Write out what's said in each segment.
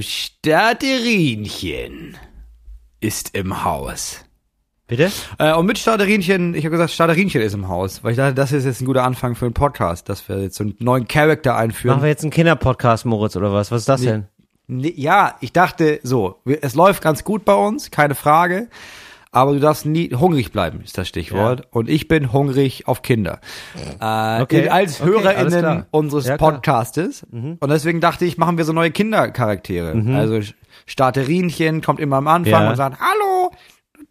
Starderinchen ist im Haus. Bitte? Und mit Starderinchen, ich habe gesagt, Starderinchen ist im Haus, weil ich dachte, das ist jetzt ein guter Anfang für einen Podcast, dass wir jetzt so einen neuen Charakter einführen. Machen wir jetzt einen Kinderpodcast, Moritz, oder was? Was ist das denn? Ja, ich dachte so, es läuft ganz gut bei uns, keine Frage, aber du darfst nie hungrig bleiben, ist das Stichwort. Ja. Und ich bin hungrig auf Kinder. Okay. Als HörerInnen unseres Podcastes. Mhm. Und deswegen dachte ich, machen wir so neue Kindercharaktere. Mhm. Also Starderinchen kommt immer am Anfang und sagt, hallo,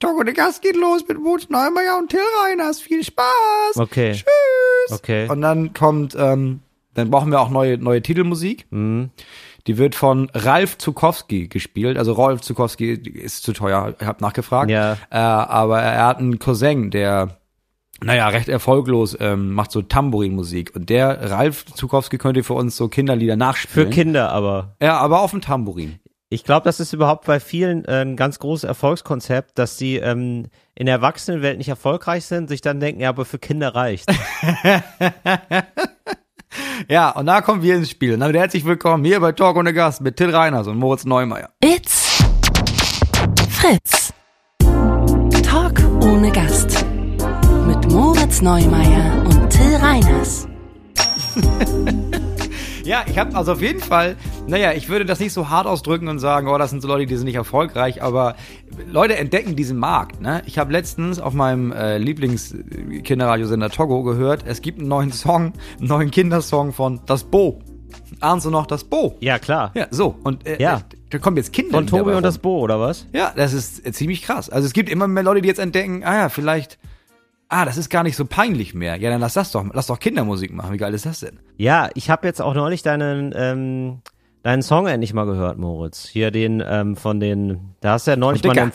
Talk ohne Gast geht los mit Wolf Neumayer und Till Reiners. Viel Spaß. Okay. Tschüss. Okay. Und dann kommt, dann brauchen wir auch neue Titelmusik. Mhm. Die wird von Rolf Zuckowski gespielt. Also Rolf Zuckowski ist zu teuer, ich hab nachgefragt. Ja. Aber er hat einen Cousin, der, recht erfolglos macht so Tambourinmusik. Und der Rolf Zuckowski könnte für uns so Kinderlieder nachspielen. Für Kinder aber. Ja, aber auf dem Tambourin. Ich glaube, das ist überhaupt bei vielen ein ganz großes Erfolgskonzept, dass die in der Erwachsenenwelt nicht erfolgreich sind, sich dann denken, ja, aber für Kinder reicht. Ja, und da kommen wir ins Spiel. Damit herzlich willkommen hier bei Talk ohne Gast mit Till Reiners und Moritz Neumeier. It's Fritz. Talk ohne Gast. Mit Moritz Neumeier und Till Reiners. Ja, ich habe also auf jeden Fall, ich würde das nicht so hart ausdrücken und sagen, das sind so Leute, die sind nicht erfolgreich, aber Leute entdecken diesen Markt, ne? Ich habe letztens auf meinem Lieblingskinderradiosender Togo gehört, es gibt einen neuen Song, einen neuen Kindersong von Das Bo. Ahnst du noch Das Bo? Ja, klar. Ja, so. Und da kommen jetzt Kinder. Von Tobi und Das Bo, oder was? Ja, das ist ziemlich krass. Also es gibt immer mehr Leute, die jetzt entdecken, vielleicht... das ist gar nicht so peinlich mehr. Ja, dann lass doch Kindermusik machen. Wie geil ist das denn? Ja, ich habe jetzt auch neulich deinen Song endlich mal gehört, Moritz. Hier den von den, da hast du ja neulich von Dicker.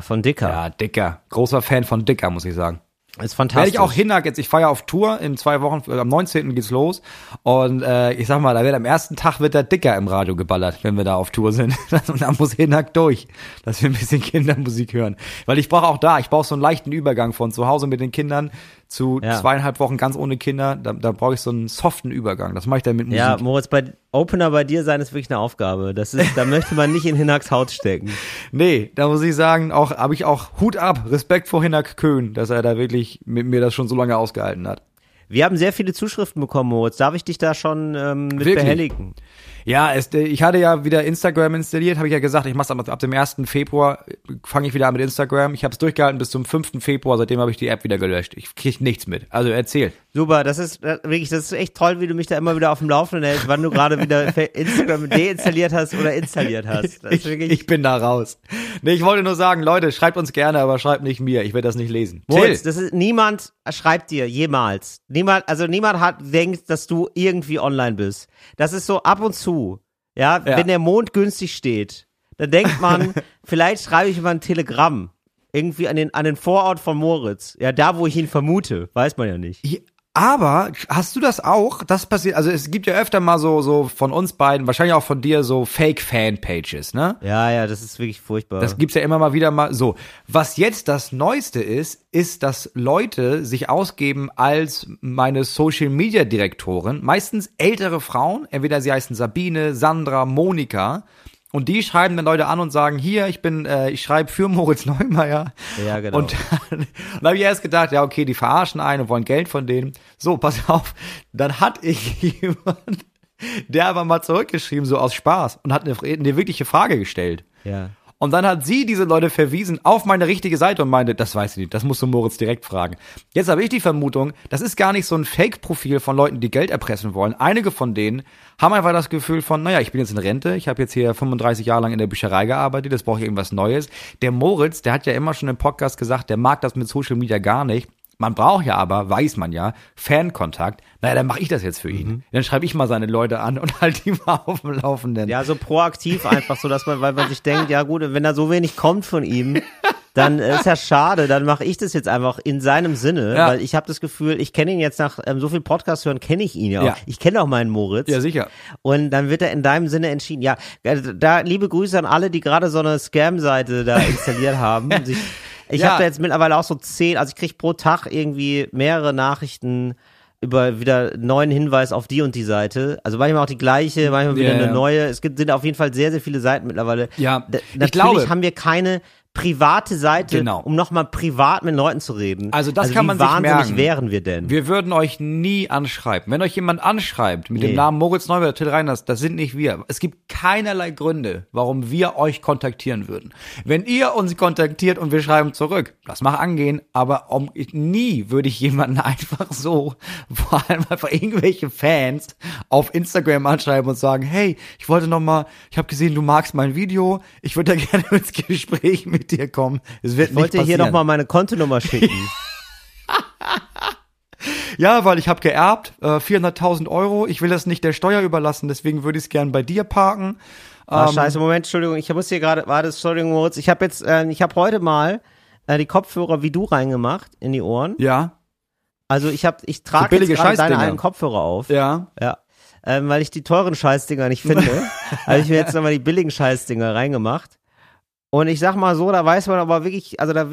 Von Dicker. Ja, Dicker. Großer Fan von Dicker, muss ich sagen. Ist fantastisch. Werde ich auch Hinack jetzt, ich fahre ja auf Tour in 2 Wochen, am 19. geht's los und ich sag mal, da wird am ersten Tag wird der Dicker im Radio geballert, wenn wir da auf Tour sind. Und da muss Hinack durch, dass wir ein bisschen Kindermusik hören. Weil ich brauche so einen leichten Übergang von zu Hause mit den Kindern zu 2,5 Wochen ganz ohne Kinder. Da brauche ich so einen soften Übergang, das mache ich dann mit Musik. Ja, Moritz, Opener bei dir sein ist wirklich eine Aufgabe. Da möchte man nicht in Hinacks Haut stecken. Nee, da muss ich sagen, habe ich auch Hut ab, Respekt vor Hinack Köhn, dass er da wirklich mit mir das schon so lange ausgehalten hat. Wir haben sehr viele Zuschriften bekommen, Moritz. Darf ich dich da schon mit wirklich? Behelligen? Ja, ich hatte ja wieder Instagram installiert, habe ich ja gesagt, ich mache es ab dem 1. Februar, fange ich wieder an mit Instagram. Ich habe es durchgehalten bis zum 5. Februar, seitdem habe ich die App wieder gelöscht. Ich kriege nichts mit, also erzähl. Super, das ist echt toll, wie du mich da immer wieder auf dem Laufenden hältst, wann du gerade wieder Instagram deinstalliert hast oder installiert hast. Ich bin da raus. Nee, ich wollte nur sagen, Leute, schreibt uns gerne, aber schreibt nicht mir, ich werde das nicht lesen. Moritz, niemand schreibt dir jemals. Niemand denkt, dass du irgendwie online bist. Das ist so ab und zu, wenn der Mond günstig steht, dann denkt man, vielleicht schreibe ich mal ein Telegramm irgendwie an den Vorort von Moritz. Ja, da, wo ich ihn vermute, weiß man ja nicht. Aber hast du das auch? Das passiert, also es gibt ja öfter mal so von uns beiden, wahrscheinlich auch von dir, so Fake-Fan-Pages, ne? Ja, das ist wirklich furchtbar. Das gibt's ja immer mal wieder mal so. Was jetzt das Neueste ist, dass Leute sich ausgeben als meine Social-Media-Direktorin, meistens ältere Frauen, entweder sie heißen Sabine, Sandra, Monika. Und die schreiben dann Leute an und sagen, hier, ich schreibe für Moritz Neumeier. Ja, genau. Und dann habe ich erst gedacht, okay, die verarschen einen und wollen Geld von denen. So, pass auf, dann hat ich jemand, der aber mal zurückgeschrieben, so aus Spaß, und hat eine wirkliche Frage gestellt. Ja. Und dann hat sie diese Leute verwiesen auf meine richtige Seite und meinte, das weiß ich nicht, das musst du Moritz direkt fragen. Jetzt habe ich die Vermutung, das ist gar nicht so ein Fake-Profil von Leuten, die Geld erpressen wollen. Einige von denen haben einfach das Gefühl von, ich bin jetzt in Rente, ich habe jetzt hier 35 Jahre lang in der Bücherei gearbeitet, jetzt brauche ich irgendwas Neues. Der Moritz, der hat ja immer schon im Podcast gesagt, der mag das mit Social Media gar nicht. Man braucht ja aber, weiß man ja, Fankontakt. Dann mache ich das jetzt für ihn. Mhm. Dann schreibe ich mal seine Leute an und halte die mal auf dem Laufenden. Ja, so proaktiv einfach so, dass man, weil man sich denkt, ja gut, wenn da so wenig kommt von ihm, dann ist ja schade, dann mache ich das jetzt einfach in seinem Sinne, weil ich habe das Gefühl, ich kenne ihn jetzt nach so viel Podcast hören, kenne ich ihn ja auch. Ja. Ich kenne auch meinen Moritz. Ja, sicher. Und dann wird er in deinem Sinne entschieden. Ja, da liebe Grüße an alle, die gerade so eine Scam-Seite da installiert haben, Ich habe da jetzt mittlerweile auch so 10, also ich kriege pro Tag irgendwie mehrere Nachrichten über wieder einen neuen Hinweis auf die und die Seite. Also manchmal auch die gleiche, manchmal wieder eine neue. Es sind auf jeden Fall sehr, sehr viele Seiten mittlerweile. Ja, natürlich haben wir keine private Seite, um nochmal privat mit Leuten zu reden. Also das kann man sich merken. Wie wahnsinnig wären wir denn? Wir würden euch nie anschreiben. Wenn euch jemand anschreibt mit dem Namen Moritz Neumeier, Till Reiners, das sind nicht wir. Es gibt keinerlei Gründe, warum wir euch kontaktieren würden. Wenn ihr uns kontaktiert und wir schreiben zurück, das mag angehen, aber nie würde ich jemanden einfach so, vor allem einfach irgendwelche Fans auf Instagram anschreiben und sagen, hey, ich wollte nochmal, ich habe gesehen, du magst mein Video, ich würde da gerne ins Gespräch mit dir kommen. Es wird nicht passieren. Ich wollte hier nochmal meine Kontonummer schicken. Ja, weil ich habe geerbt, 400.000 Euro. Ich will das nicht der Steuer überlassen, deswegen würde ich es gern bei dir parken. Scheiße, Moment, Entschuldigung, ich muss hier gerade, Entschuldigung, Moritz, ich habe heute mal die Kopfhörer wie du reingemacht in die Ohren. Ja. Also ich trage jetzt gerade deine alten Kopfhörer auf. Ja. Ja. Weil ich die teuren Scheißdinger nicht finde. Habe ich mir jetzt nochmal die billigen Scheißdinger reingemacht. Und ich sag mal so, da weiß man aber wirklich, also da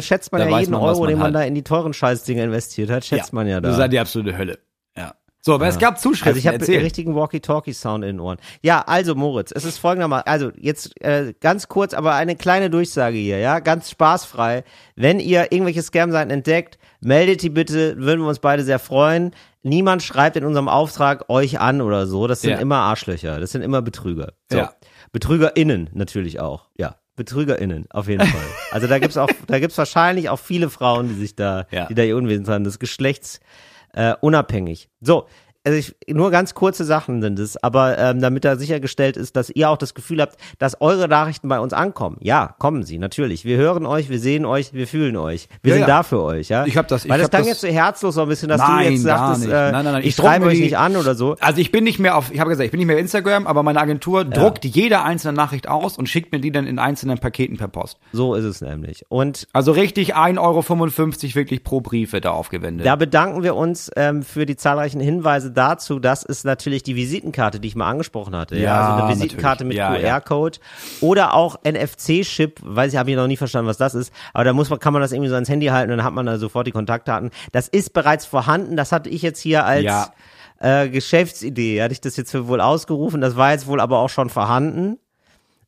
schätzt man ja jeden Euro, den man da in die teuren Scheißdinger investiert hat, schätzt man ja da. Das ist ja die absolute Hölle. Ja. So, aber es gab Zuschriften. Also ich habe den richtigen Walkie-Talkie-Sound in den Ohren. Ja, also Moritz, es ist folgendermaßen, also jetzt ganz kurz, aber eine kleine Durchsage hier, ja, ganz spaßfrei. Wenn ihr irgendwelche Scam-Seiten entdeckt, meldet die bitte, würden wir uns beide sehr freuen. Niemand schreibt in unserem Auftrag euch an oder so, das sind immer Arschlöcher, das sind immer Betrüger. So. Ja. BetrügerInnen natürlich auch, ja. BetrügerInnen, auf jeden Fall. Also da gibt's wahrscheinlich auch viele Frauen, die da ihr Unwesen treiben, des Geschlechts unabhängig. So, also nur ganz kurze Sachen sind es, aber damit da sichergestellt ist, dass ihr auch das Gefühl habt, dass eure Nachrichten bei uns ankommen. Ja, kommen sie, natürlich. Wir hören euch, wir sehen euch, wir fühlen euch. Wir sind da für euch, ja. Weil das klang jetzt so herzlos so ein bisschen, dass du jetzt sagtest, nein, ich schreibe euch nicht an oder so. Also ich bin nicht mehr auf Instagram, aber meine Agentur druckt jede einzelne Nachricht aus und schickt mir die dann in einzelnen Paketen per Post. So ist es nämlich. Und also richtig 1,55 € wirklich pro Brief wird da aufgewendet. Da bedanken wir uns für die zahlreichen Hinweise dazu. Das ist natürlich die Visitenkarte, die ich mal angesprochen hatte. Ja, also eine Visitenkarte mit QR-Code oder auch NFC-Chip. Weiß ich, habe ich noch nie verstanden, was das ist. Aber da kann man das irgendwie so ans Handy halten und dann hat man da sofort die Kontaktdaten. Das ist bereits vorhanden. Das hatte ich jetzt hier als Geschäftsidee. Hatte ich das jetzt wohl ausgerufen. Das war jetzt wohl aber auch schon vorhanden.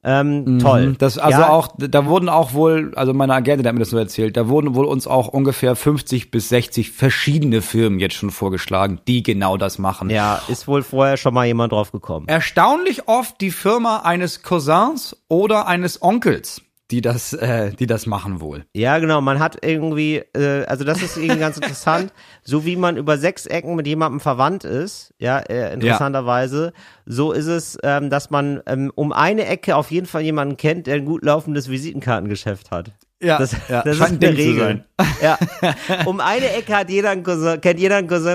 Toll. Das auch, da wurden auch wohl, also meine Agentin hat mir das so erzählt, da wurden wohl uns auch ungefähr 50 bis 60 verschiedene Firmen jetzt schon vorgeschlagen, die genau das machen. Ja, ist wohl vorher schon mal jemand drauf gekommen. Erstaunlich oft die Firma eines Cousins oder eines Onkels, die das machen wohl. Ja, genau, man hat irgendwie, also das ist irgendwie ganz interessant, so wie man über 6 Ecken mit jemandem verwandt ist, interessanterweise, so ist es, dass man um eine Ecke auf jeden Fall jemanden kennt, der ein gut laufendes Visitenkartengeschäft hat. Ja, das scheint ist eine Regel. Ja. Um eine Ecke kennt jeder einen Cousin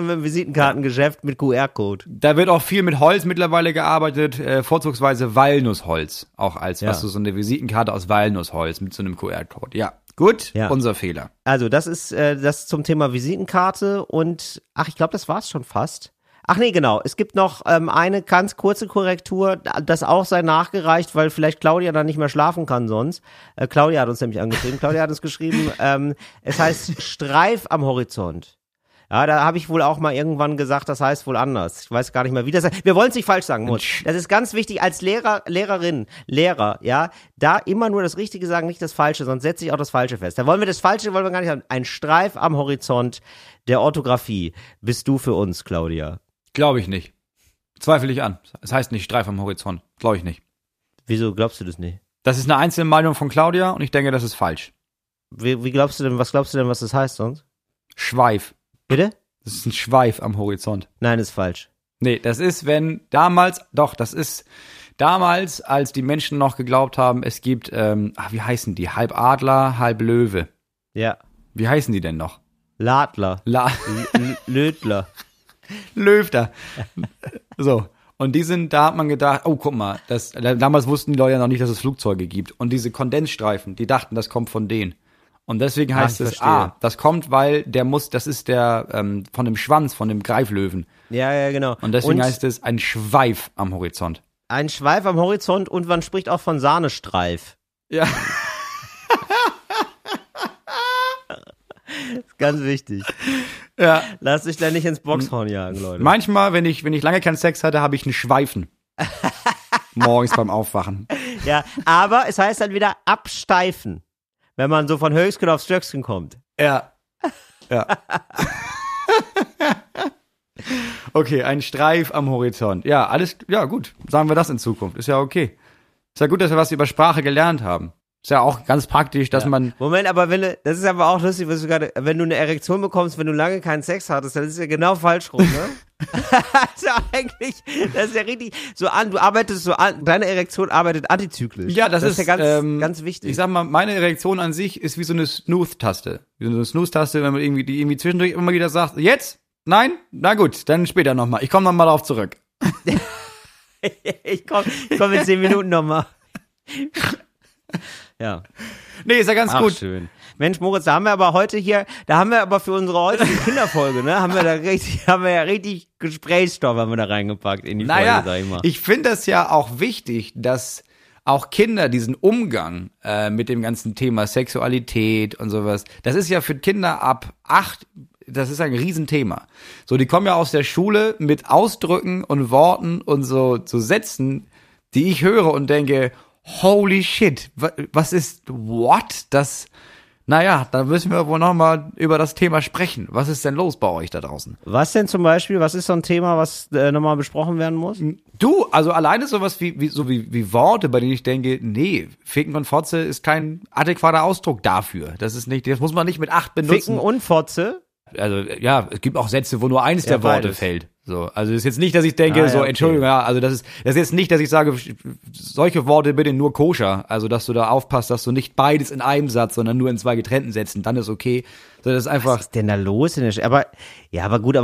mit einem Visitenkartengeschäft mit QR-Code. Da wird auch viel mit Holz mittlerweile gearbeitet, vorzugsweise Walnussholz, auch als so eine Visitenkarte aus Walnussholz mit so einem QR-Code. Ja, gut, unser Fehler. Also das ist das zum Thema Visitenkarte und ich glaube, das war's schon fast. Ach nee, genau. Es gibt noch eine ganz kurze Korrektur, das auch sei nachgereicht, weil vielleicht Claudia dann nicht mehr schlafen kann sonst. Claudia hat uns nämlich angeschrieben. Claudia hat uns geschrieben, es heißt Streif am Horizont. Ja, da habe ich wohl auch mal irgendwann gesagt, das heißt wohl anders. Ich weiß gar nicht mehr, wie das heißt. Wir wollen es nicht falsch sagen, Mutsch. Das ist ganz wichtig als Lehrer, Lehrerin, Lehrer, ja, da immer nur das Richtige sagen, nicht das Falsche, sonst setze ich auch das Falsche fest. Da wollen wir gar nicht haben. Ein Streif am Horizont der Orthographie bist du für uns, Claudia. Glaube ich nicht. Zweifle ich an. Es heißt nicht Streif am Horizont. Glaube ich nicht. Wieso glaubst du das nicht? Das ist eine einzelne Meinung von Claudia und ich denke, das ist falsch. Wie glaubst du denn, was das heißt sonst? Schweif. Bitte? Das ist ein Schweif am Horizont. Nein, das ist falsch. Nee, das ist, damals, als die Menschen noch geglaubt haben, es gibt, wie heißen die? Halb Adler, halb Löwe. Ja. Wie heißen die denn noch? Ladler. Lödler. Löfter. So. Und da hat man gedacht, oh, guck mal, damals wussten die Leute ja noch nicht, dass es Flugzeuge gibt. Und diese Kondensstreifen, die dachten, das kommt von denen. Und deswegen heißt es, das kommt, weil das ist der, von dem Schwanz, von dem Greiflöwen. Ja, ja, genau. Und deswegen heißt es ein Schweif am Horizont. Ein Schweif am Horizont und man spricht auch von Sahnestreif. Ja. Ganz wichtig. Ja. Lass dich da nicht ins Boxhorn jagen, Leute. Manchmal, wenn ich lange keinen Sex hatte, habe ich einen Schweifen. Morgens beim Aufwachen. Ja, aber es heißt dann wieder absteifen, wenn man so von Höchstgen auf Stöcksken kommt. Ja. Ja. Okay, ein Streif am Horizont. Ja, alles, ja gut, sagen wir das in Zukunft. Ist ja okay. Ist ja gut, dass wir was über Sprache gelernt haben. Ist ja auch ganz praktisch, dass man... Moment, aber wenn du, das ist aber auch lustig, was du gerade, wenn du eine Erektion bekommst, wenn du lange keinen Sex hattest, dann ist es ja genau falsch rum, ne? Also eigentlich, das ist ja richtig so an, du arbeitest so an, deine Erektion arbeitet antizyklisch. Ja, das ist ja ganz, ganz wichtig. Ich sag mal, meine Erektion an sich ist wie so eine Snooze-Taste. Wie so eine Snooze-Taste, wenn man irgendwie zwischendurch immer wieder sagt, jetzt? Nein? Na gut, dann später nochmal. Ich komme nochmal darauf zurück. Ich komm in 10 Minuten nochmal. Ja. Nee, ist ja ganz gut. Schön. Mensch, Moritz, da haben wir aber für unsere heutige Kinderfolge, ne, haben wir ja richtig Gesprächsstoff haben wir da reingepackt in die Folge, sag ich mal. Ich finde das ja auch wichtig, dass auch Kinder diesen Umgang mit dem ganzen Thema Sexualität und sowas, das ist ja für Kinder ab 8, das ist ein Riesenthema. So, die kommen ja aus der Schule mit Ausdrücken und Worten und so Sätzen, die ich höre und denke, holy shit, was ist, das, naja, da müssen wir wohl nochmal über das Thema sprechen. Was ist denn los bei euch da draußen? Was denn zum Beispiel, was ist so ein Thema, was nochmal besprochen werden muss? Du, also alleine sowas wie Worte, bei denen ich denke, nee, Ficken und Fotze ist kein adäquater Ausdruck dafür. Das ist nicht, das muss man nicht mit 8 benutzen. Ficken und Fotze? Also, ja, es gibt auch Sätze, wo nur eins der Worte fällt. So, also ist jetzt nicht, dass ich denke, Entschuldigung, ja, also das ist jetzt nicht, dass ich sage, solche Worte bitte nur koscher, also dass du da aufpasst, dass du nicht beides in einem Satz, sondern nur in 2 getrennten Sätzen, dann ist okay. So, das ist einfach. Was ist denn da los? Aber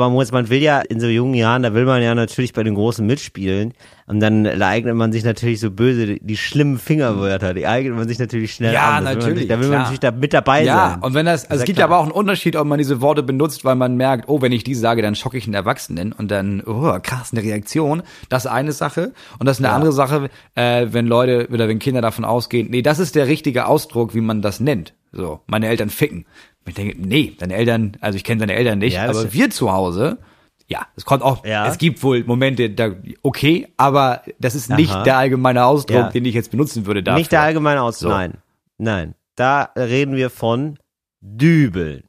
Moritz, man will ja in so jungen Jahren, da will man ja natürlich bei den Großen mitspielen und dann eignet man sich natürlich so böse, die schlimmen Fingerwörter, die eignet man sich natürlich schnell an. Ja, natürlich. Da will man natürlich da mit dabei sein. Ja, und wenn das, also es gibt aber auch einen Unterschied, ob man diese Worte benutzt, weil man merkt, oh, wenn ich die sage, dann schocke ich einen Erwachsenen und dann, oh, krass, eine Reaktion. Das ist eine Sache. Und das ist eine andere Sache, wenn Leute oder wenn Kinder davon ausgehen, nee, das ist der richtige Ausdruck, wie man das nennt. So, meine Eltern ficken. Ich denke, nee, deine Eltern, also ich kenne deine Eltern nicht, aber wir zu Hause, ja, es kommt auch, es gibt wohl Momente, da, okay, aber das ist nicht der allgemeine Ausdruck, den ich jetzt benutzen würde dafür. Nicht der allgemeine Ausdruck, so. Nein. Da reden wir von Dübeln.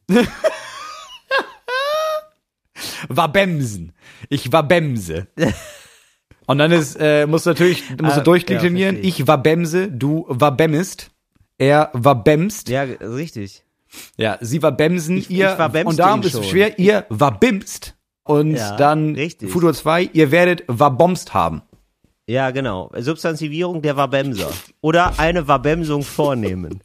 Wabemsen. Ich wabemse. Und dann musst du durchdeklinieren. Ja, ich wabemse, du wabemmest, er wabemst. Ja, richtig. Ja, sie wabemsen, ihr und darum ist es schwer, ihr wabimst und dann Futur 2, ihr werdet wabomst haben. Ja, genau. Substantivierung der Wabemser. Oder eine Wabemsung vornehmen.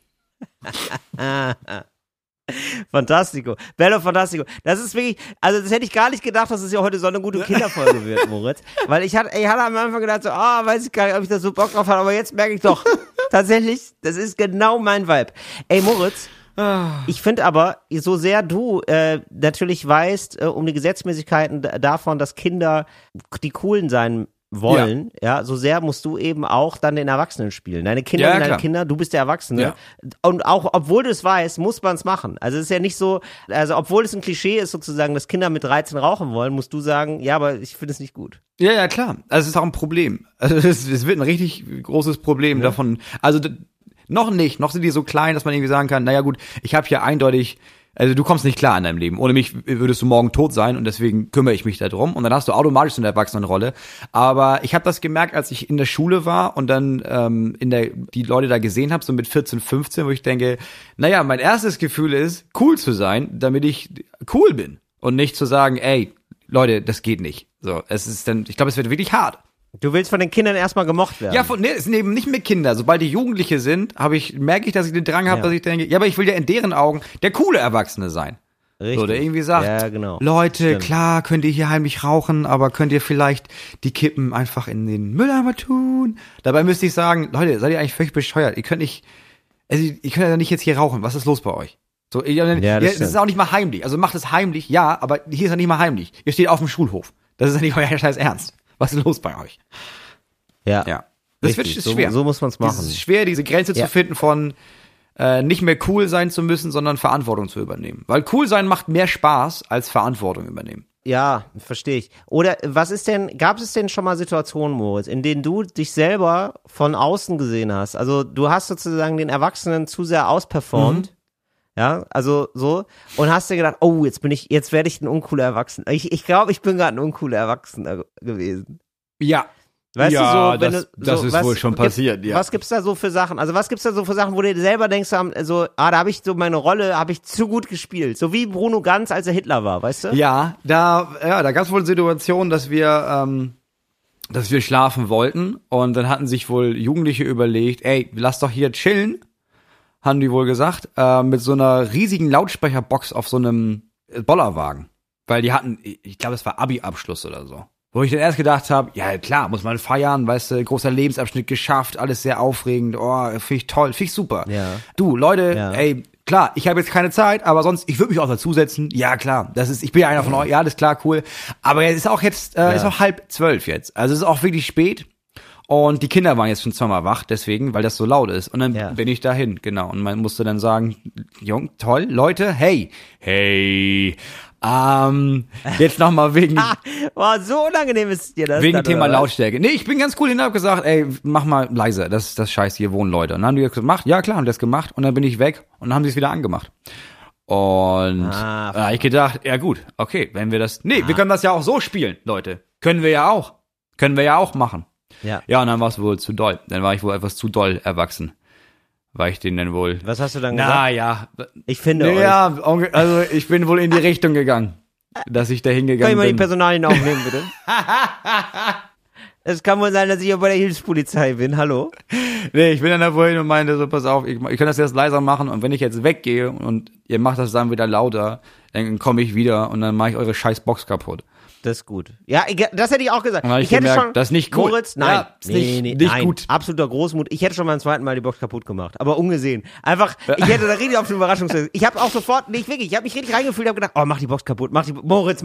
Fantastico. Bello Fantastico. Das ist wirklich, also das hätte ich gar nicht gedacht, dass es ja heute so eine gute Kinderfolge wird, Moritz. Weil ich hatte am Anfang gedacht, so, weiß ich gar nicht, ob ich da so Bock drauf habe, aber jetzt merke ich doch, tatsächlich, das ist genau mein Vibe. Ey, Moritz, ich finde aber, so sehr du natürlich weißt, um die Gesetzmäßigkeiten davon, dass Kinder die Coolen sein wollen, so sehr musst du eben auch dann den Erwachsenen spielen. Deine Kinder sind deine Kinder, du bist der Erwachsene. Ja. Und auch, obwohl du es weißt, muss man es machen. Also es ist ja nicht so, also obwohl es ein Klischee ist sozusagen, dass Kinder mit 13 rauchen wollen, musst du sagen, ja, aber ich finde es nicht gut. Ja, ja, klar. Also es ist auch ein Problem. Also es wird ein richtig großes Problem davon. Also noch nicht, noch sind die so klein, dass man irgendwie sagen kann, naja gut, ich habe hier eindeutig, also du kommst nicht klar in deinem Leben. Ohne mich würdest du morgen tot sein und deswegen kümmere ich mich darum. Und dann hast du automatisch so eine Erwachsenenrolle. Aber ich habe das gemerkt, als ich in der Schule war und dann die Leute da gesehen habe, so mit 14, 15, wo ich denke, naja, mein erstes Gefühl ist, cool zu sein, damit ich cool bin. Und nicht zu sagen, ey, Leute, das geht nicht. So, es ist dann, ich glaube, es wird wirklich hart. Du willst von den Kindern erstmal gemocht werden. Ja, es sind eben nicht mehr Kinder. Sobald die Jugendliche sind, merke ich, dass ich den Drang habe, dass ich denke, ja, aber ich will ja in deren Augen der coole Erwachsene sein. Richtig. Oder irgendwie sagt, Leute, klar, könnt ihr hier heimlich rauchen, aber könnt ihr vielleicht die Kippen einfach in den Mülleimer tun? Dabei müsste ich sagen, Leute, seid ihr eigentlich völlig bescheuert? Ihr könnt nicht, also ihr könnt ja nicht jetzt hier rauchen. Was ist los bei euch? So, das ist auch nicht mal heimlich. Also macht es heimlich, ja, aber hier ist ja nicht mal heimlich. Ihr steht auf dem Schulhof. Das ist ja nicht euer scheiß Ernst. Was ist los bei euch? Ja. Das ist schwer. So muss man es machen. Es ist schwer, diese Grenze zu finden von, nicht mehr cool sein zu müssen, sondern Verantwortung zu übernehmen. Weil cool sein macht mehr Spaß als Verantwortung übernehmen. Ja, verstehe ich. Oder was ist denn, gab es denn schon mal Situationen, Moritz, in denen du dich selber von außen gesehen hast? Also du hast sozusagen den Erwachsenen zu sehr ausperformt, ja, also so, und hast dir gedacht, oh, jetzt werde ich ein uncooler Erwachsener. Ich glaube, ich bin gerade ein uncooler Erwachsener gewesen. Ja. Weißt ja, du so, wenn das, du, so, das ist was, wohl schon passiert, ja. Was gibt's da so für Sachen? Also was gibt's da so für Sachen, wo du dir selber denkst, so, da habe ich so meine Rolle, habe ich zu gut gespielt. So wie Bruno Ganz, als er Hitler war, weißt du? Ja, da gab's wohl Situationen, dass wir schlafen wollten, und dann hatten sich wohl Jugendliche überlegt, ey, lass doch hier chillen, haben die wohl gesagt, mit so einer riesigen Lautsprecherbox auf so einem Bollerwagen. Weil die hatten, ich glaube, es war Abi-Abschluss oder so. Wo ich dann erst gedacht habe, ja klar, muss man feiern, weißt du, großer Lebensabschnitt geschafft, alles sehr aufregend, oh, finde ich toll, finde ich super. Ja. Du, Leute, ey, klar, ich habe jetzt keine Zeit, aber sonst, ich würde mich auch dazusetzen, ja klar, das ist, ich bin ja einer von euch, ja, das ist klar, cool, aber es ist auch jetzt, ist auch 11:30 jetzt, also es ist auch wirklich spät, und die Kinder waren jetzt schon zweimal wach, deswegen, weil das so laut ist, und dann bin ich dahin, genau, und man musste dann sagen, Jung, toll, Leute, hey, jetzt nochmal wegen. Boah, so unangenehm ist dir das. Wegen dann, Thema Lautstärke. Nee, ich bin ganz cool hin, hab gesagt, ey, mach mal leiser, das Scheiß, hier wohnen Leute. Und dann haben die das gemacht, ja klar, haben das gemacht, und dann bin ich weg, und dann haben sie es wieder angemacht. Und da hab ich gedacht, ja gut, okay, wenn wir das. Nee, wir können das ja auch so spielen, Leute. Können wir ja auch machen. Ja, und dann war es wohl zu doll. Dann war ich wohl etwas zu doll erwachsen. War ich denen denn wohl? Was hast du dann gesagt? Naja. Ich finde euch. Also ich bin wohl in die Richtung gegangen, dass ich da hingegangen bin. Kann ich mal die Personalien aufnehmen, bitte? Es kann wohl sein, dass ich auch bei der Hilfspolizei bin, hallo? Nee, ich bin dann da vorhin und meinte so, pass auf, ich kann das jetzt leiser machen, und wenn ich jetzt weggehe und ihr macht das dann wieder lauter, dann komme ich wieder und dann mache ich eure scheiß Box kaputt. Das ist gut. Ja, das hätte ich auch gesagt. Ich hätte gemerkt, schon, das ist nicht gut. Moritz, nein, ja, nicht gut. Absoluter Großmut. Ich hätte schon beim zweiten Mal die Box kaputt gemacht, aber ungesehen. Einfach, ich hätte da richtig auf den Überraschungseffekt. Ich habe auch sofort, nicht wirklich, ich habe mich richtig reingefühlt, habe gedacht, oh, mach die Box kaputt, Moritz.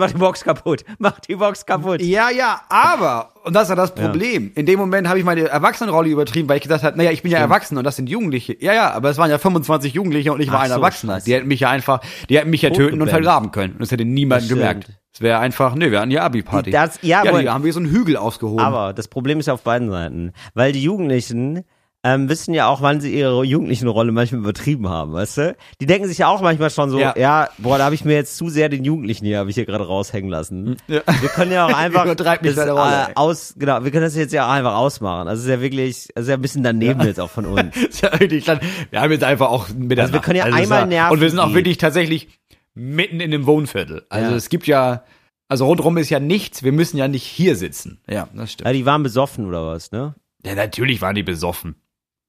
Ja, aber, und das war das Problem. Ja. In dem Moment habe ich meine Erwachsenenrolle übertrieben, weil ich gesagt habe, naja, ich bin ja erwachsen und das sind Jugendliche. Ja, aber es waren ja 25 Jugendliche und ich war ein Erwachsener. Scheiße. Die hätten mich ja töten und vergraben können. Und das hätte niemand gemerkt. Es wäre einfach, wir hatten ja Abi-Party. Da haben wir so einen Hügel aufgehoben. Aber das Problem ist ja auf beiden Seiten. Weil die Jugendlichen wissen ja auch, wann sie ihre jugendlichen Rolle manchmal übertrieben haben, weißt du? Die denken sich ja auch manchmal schon so, da habe ich mir jetzt zu sehr den Jugendlichen hier gerade raushängen lassen. Ja. Wir können ja auch einfach wir können das jetzt ja auch einfach ausmachen. Also es ist ja wirklich, ein bisschen daneben jetzt auch von uns. Wir haben jetzt einfach auch mit der. Also wir können ja einmal nerven. Und wir sind auch wirklich tatsächlich mitten in dem Wohnviertel. Also es gibt ja, also rundherum ist ja nichts, wir müssen ja nicht hier sitzen. Ja, das stimmt. Ja, die waren besoffen oder was, ne? Ja, natürlich waren die besoffen.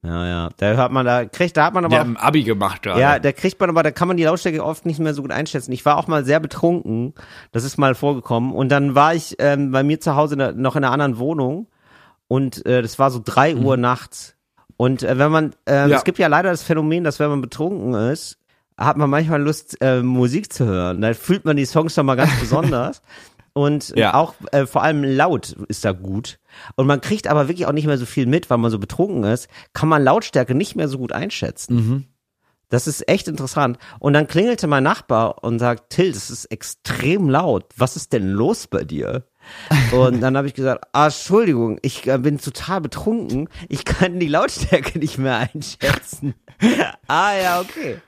Ja, da hat man aber. Die haben Abi gemacht, ja. Ja, da kann man die Lautstärke oft nicht mehr so gut einschätzen. Ich war auch mal sehr betrunken, das ist mal vorgekommen, und dann war ich bei mir zu Hause noch in einer anderen Wohnung, und das war so 3 Uhr nachts. Und wenn man, es gibt ja leider das Phänomen, dass wenn man betrunken ist, hat man manchmal Lust, Musik zu hören. Da fühlt man die Songs schon mal ganz besonders. Und auch vor allem laut ist da gut. Und man kriegt aber wirklich auch nicht mehr so viel mit, weil man so betrunken ist, kann man Lautstärke nicht mehr so gut einschätzen. Mhm. Das ist echt interessant. Und dann klingelte mein Nachbar und sagt, Till, das ist extrem laut. Was ist denn los bei dir? Und dann habe ich gesagt, Entschuldigung, ich bin total betrunken. Ich kann die Lautstärke nicht mehr einschätzen. Okay.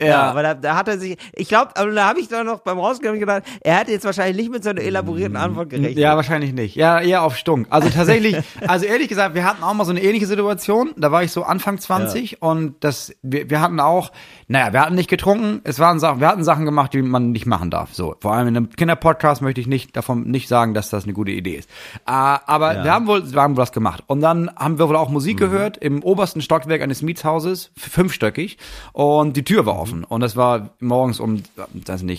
Ja, aber da hat er sich, ich glaube, da habe ich dann noch beim Rausgehen gedacht, er hätte jetzt wahrscheinlich nicht mit so einer elaborierten Antwort gerechnet. Ja, wahrscheinlich nicht. Ja, eher auf Stunk. Also tatsächlich, ehrlich gesagt, wir hatten auch mal so eine ähnliche Situation, da war ich so Anfang 20 und wir hatten auch, wir hatten nicht getrunken, wir hatten Sachen gemacht, die man nicht machen darf. So, vor allem in einem Kinderpodcast möchte ich nicht sagen, dass das eine gute Idee ist. Aber wir haben wohl was gemacht. Und dann haben wir wohl auch Musik gehört im obersten Stockwerk eines Mietshauses, 5-stöckig, und die Tür war offen. Und das war morgens um,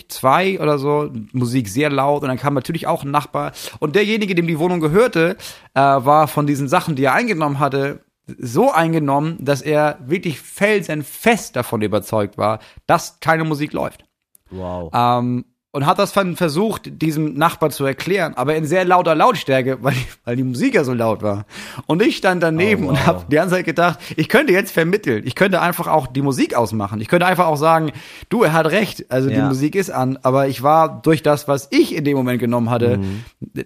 2 oder so, Musik sehr laut. Und dann kam natürlich auch ein Nachbar. Und derjenige, dem die Wohnung gehörte, war von diesen Sachen, die er eingenommen hatte, so eingenommen, dass er wirklich felsenfest davon überzeugt war, dass keine Musik läuft. Wow. und hat das dann versucht, diesem Nachbar zu erklären, aber in sehr lauter Lautstärke, weil die Musik ja so laut war. Und ich stand daneben und habe die ganze Zeit gedacht, ich könnte jetzt vermitteln, ich könnte einfach auch die Musik ausmachen, ich könnte einfach auch sagen, du, er hat recht, also die Musik ist an, aber ich war durch das, was ich in dem Moment genommen hatte,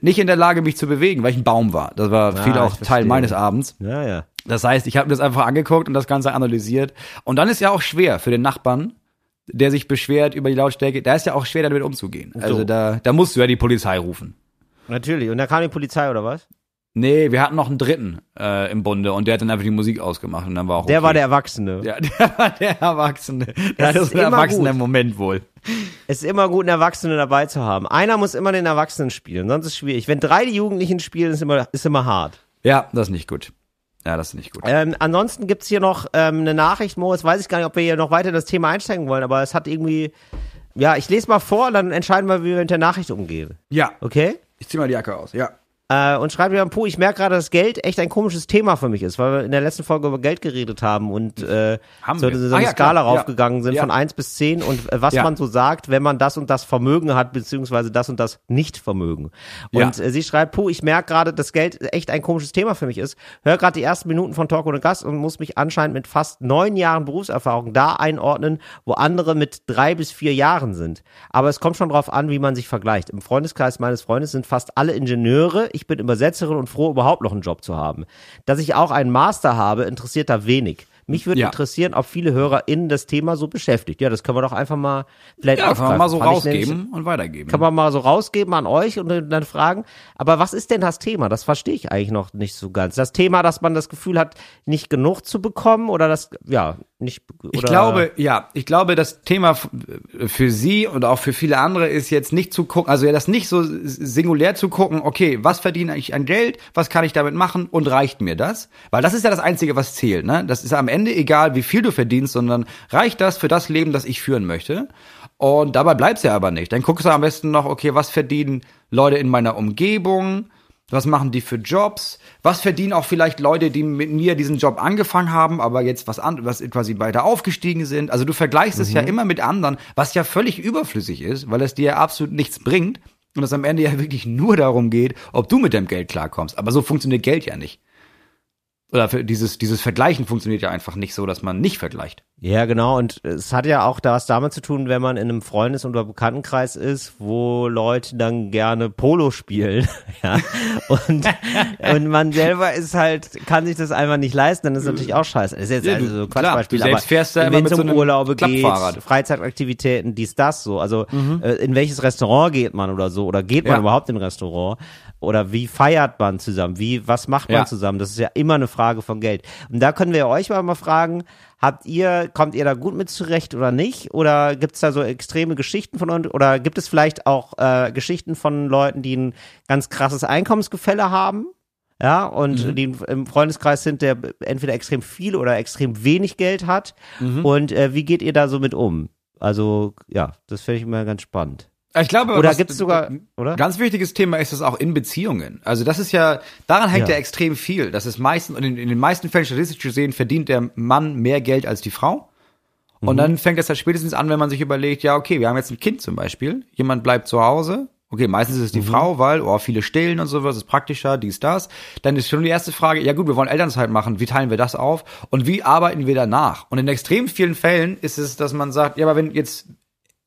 nicht in der Lage, mich zu bewegen, weil ich ein Baum war. Das war viel auch Teil meines Abends. Ja, ja. Das heißt, ich habe mir das einfach angeguckt und das Ganze analysiert. Und dann ist ja auch schwer für den Nachbarn, der sich beschwert über die Lautstärke, da ist ja auch schwer, damit umzugehen. Also so. Da musst du ja die Polizei rufen. Natürlich. Und da kam die Polizei, oder was? Nee, wir hatten noch einen Dritten im Bunde und der hat dann einfach die Musik ausgemacht und dann war auch okay. Der war der Erwachsene. Ja, der war der Erwachsene. Das ist ein erwachsener Moment wohl. Es ist immer gut, einen Erwachsenen dabei zu haben. Einer muss immer den Erwachsenen spielen, sonst ist es schwierig. Wenn 3 die Jugendlichen spielen, ist immer hart. Ja, das ist nicht gut. Ja, das ist nicht gut. Ansonsten gibt's hier noch eine Nachricht, Mo. Jetzt weiß ich gar nicht, ob wir hier noch weiter in das Thema einsteigen wollen, aber es hat irgendwie... Ja, ich lese mal vor, dann entscheiden wir, wie wir mit der Nachricht umgehen. Ja. Okay? Ich zieh mal die Jacke aus, ja. Und schreibt mir dann, ich merke gerade, dass Geld echt ein komisches Thema für mich ist, weil wir in der letzten Folge über Geld geredet haben und so eine Skala raufgegangen sind von 1 bis 10 und was man so sagt, wenn man das und das Vermögen hat, beziehungsweise das und das Nicht-Vermögen. Und sie schreibt, ich merke gerade, dass Geld echt ein komisches Thema für mich ist, höre gerade die ersten Minuten von Talk ohne Gast und muss mich anscheinend mit fast 9 Jahren Berufserfahrung da einordnen, wo andere mit 3 bis 4 Jahren sind. Aber es kommt schon drauf an, wie man sich vergleicht. Im Freundeskreis meines Freundes sind fast alle Ingenieure, ich bin Übersetzerin und froh, überhaupt noch einen Job zu haben. Dass ich auch einen Master habe, interessiert da wenig. Mich würde interessieren, ob viele HörerInnen das Thema so beschäftigt. Ja, das können wir doch einfach mal vielleicht mal so rausgeben und weitergeben. Kann man mal so rausgeben an euch und dann fragen, aber was ist denn das Thema? Das verstehe ich eigentlich noch nicht so ganz. Das Thema, dass man das Gefühl hat, nicht genug zu bekommen oder das, nicht. Oder ich glaube, das Thema für sie und auch für viele andere ist jetzt nicht zu gucken, also das nicht so singulär zu gucken, okay, was verdiene ich an Geld, was kann ich damit machen und reicht mir das? Weil das ist ja das Einzige, was zählt, ne? Das ist am Ende egal, wie viel du verdienst, sondern reicht das für das Leben, das ich führen möchte? Und dabei bleibt's ja aber nicht. Dann guckst du am besten noch, okay, was verdienen Leute in meiner Umgebung? Was machen die für Jobs? Was verdienen auch vielleicht Leute, die mit mir diesen Job angefangen haben, aber jetzt was quasi weiter aufgestiegen sind? Also du vergleichst es ja immer mit anderen, was ja völlig überflüssig ist, weil es dir ja absolut nichts bringt und es am Ende ja wirklich nur darum geht, ob du mit deinem Geld klarkommst. Aber so funktioniert Geld ja nicht. Oder für dieses Vergleichen funktioniert ja einfach nicht so, dass man nicht vergleicht. Ja, genau. Und es hat ja auch was damit zu tun, wenn man in einem Freundes- oder Bekanntenkreis ist, wo Leute dann gerne Polo spielen. Ja. Und man selber ist halt, kann sich das einfach nicht leisten, dann ist natürlich auch scheiße. Das ist jetzt also so ein Quatschbeispiel. Klar, du selbst fährst da immer mit so einem Urlaube geht, Freizeitaktivitäten, dies, das so. Also in welches Restaurant geht man oder so? Oder geht man überhaupt in ein Restaurant? Oder wie feiert man zusammen? Was macht man zusammen? Das ist ja immer eine Frage von Geld. Und da können wir euch mal fragen, kommt ihr da gut mit zurecht oder nicht? Oder gibt's da so extreme Geschichten von euch? Oder gibt es vielleicht auch Geschichten von Leuten, die ein ganz krasses Einkommensgefälle haben? Ja, und die im Freundeskreis sind, der entweder extrem viel oder extrem wenig Geld hat. Und wie geht ihr da so mit um? Also, ja, das finde ich immer ganz spannend. Ich glaube, oder gibt's sogar, oder? Ganz wichtiges Thema ist es auch in Beziehungen. Also das ist ja, daran hängt ja extrem viel. Das ist meistens, und in den meisten Fällen statistisch gesehen, verdient der Mann mehr Geld als die Frau. Und dann fängt das halt spätestens an, wenn man sich überlegt, ja, okay, wir haben jetzt ein Kind zum Beispiel. Jemand bleibt zu Hause. Okay, meistens ist es die Frau, weil, viele stillen und sowas, ist praktischer, dies, das. Dann ist schon die erste Frage, ja gut, wir wollen Elternzeit machen, wie teilen wir das auf? Und wie arbeiten wir danach? Und in extrem vielen Fällen ist es, dass man sagt, ja, aber wenn jetzt,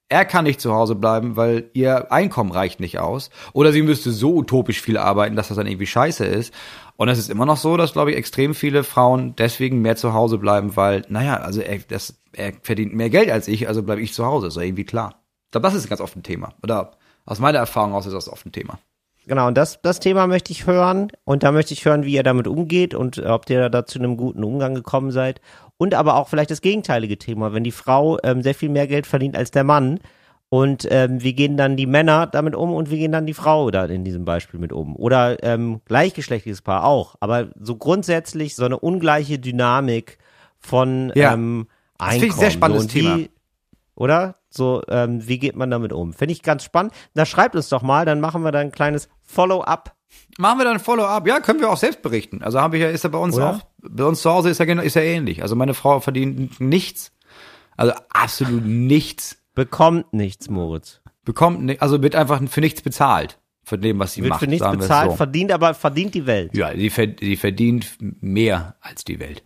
er kann nicht zu Hause bleiben, weil ihr Einkommen reicht nicht aus. Oder sie müsste so utopisch viel arbeiten, dass das dann irgendwie scheiße ist. Und es ist immer noch so, dass, glaube ich, extrem viele Frauen deswegen mehr zu Hause bleiben, weil, er verdient mehr Geld als ich, also bleibe ich zu Hause. Ist ja irgendwie klar. Ich glaube, das ist ganz oft ein Thema. Oder aus meiner Erfahrung aus ist das oft ein Thema. Genau, und das Thema möchte ich hören. Und da möchte ich hören, wie ihr damit umgeht und ob ihr da zu einem guten Umgang gekommen seid. Und aber auch vielleicht das gegenteilige Thema, wenn die Frau sehr viel mehr Geld verdient als der Mann und wie gehen dann die Männer damit um und wie gehen dann die Frau da in diesem Beispiel mit um oder gleichgeschlechtliches Paar auch, aber so grundsätzlich so eine ungleiche Dynamik von Einkommen. Das finde ich ein sehr spannendes Thema. Oder? So, wie geht man damit um? Finde ich ganz spannend. Na, schreibt uns doch mal, dann machen wir da ein kleines Follow-up. Machen wir dann ein Follow-up. Ja, können wir auch selbst berichten. Also ist ja bei uns auch. Bei uns zu Hause ist ja ähnlich. Also meine Frau verdient nichts. Also absolut nichts. Bekommt nichts, Moritz. bekommt, also wird einfach für nichts bezahlt von dem, was sie macht. Wird für nichts bezahlt, so. Verdient aber, verdient die Welt. Ja, die verdient mehr als die Welt.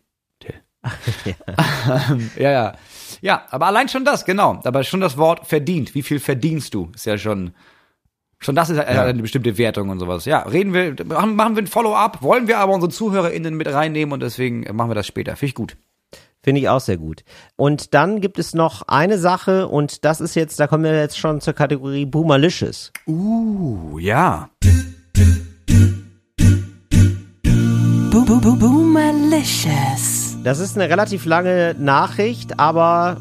Ja. Ja, aber allein schon das, genau. Aber schon das Wort verdient. Wie viel verdienst du? Ist ja schon das ist ja eine bestimmte Wertung und sowas. Ja, reden wir, machen wir ein Follow-up, wollen wir aber unsere ZuhörerInnen mit reinnehmen und deswegen machen wir das später. Finde ich gut. Finde ich auch sehr gut. Und dann gibt es noch eine Sache und das ist jetzt, da kommen wir jetzt schon zur Kategorie Boomerlicious. Ja. Boomerlicious. Das ist eine relativ lange Nachricht, aber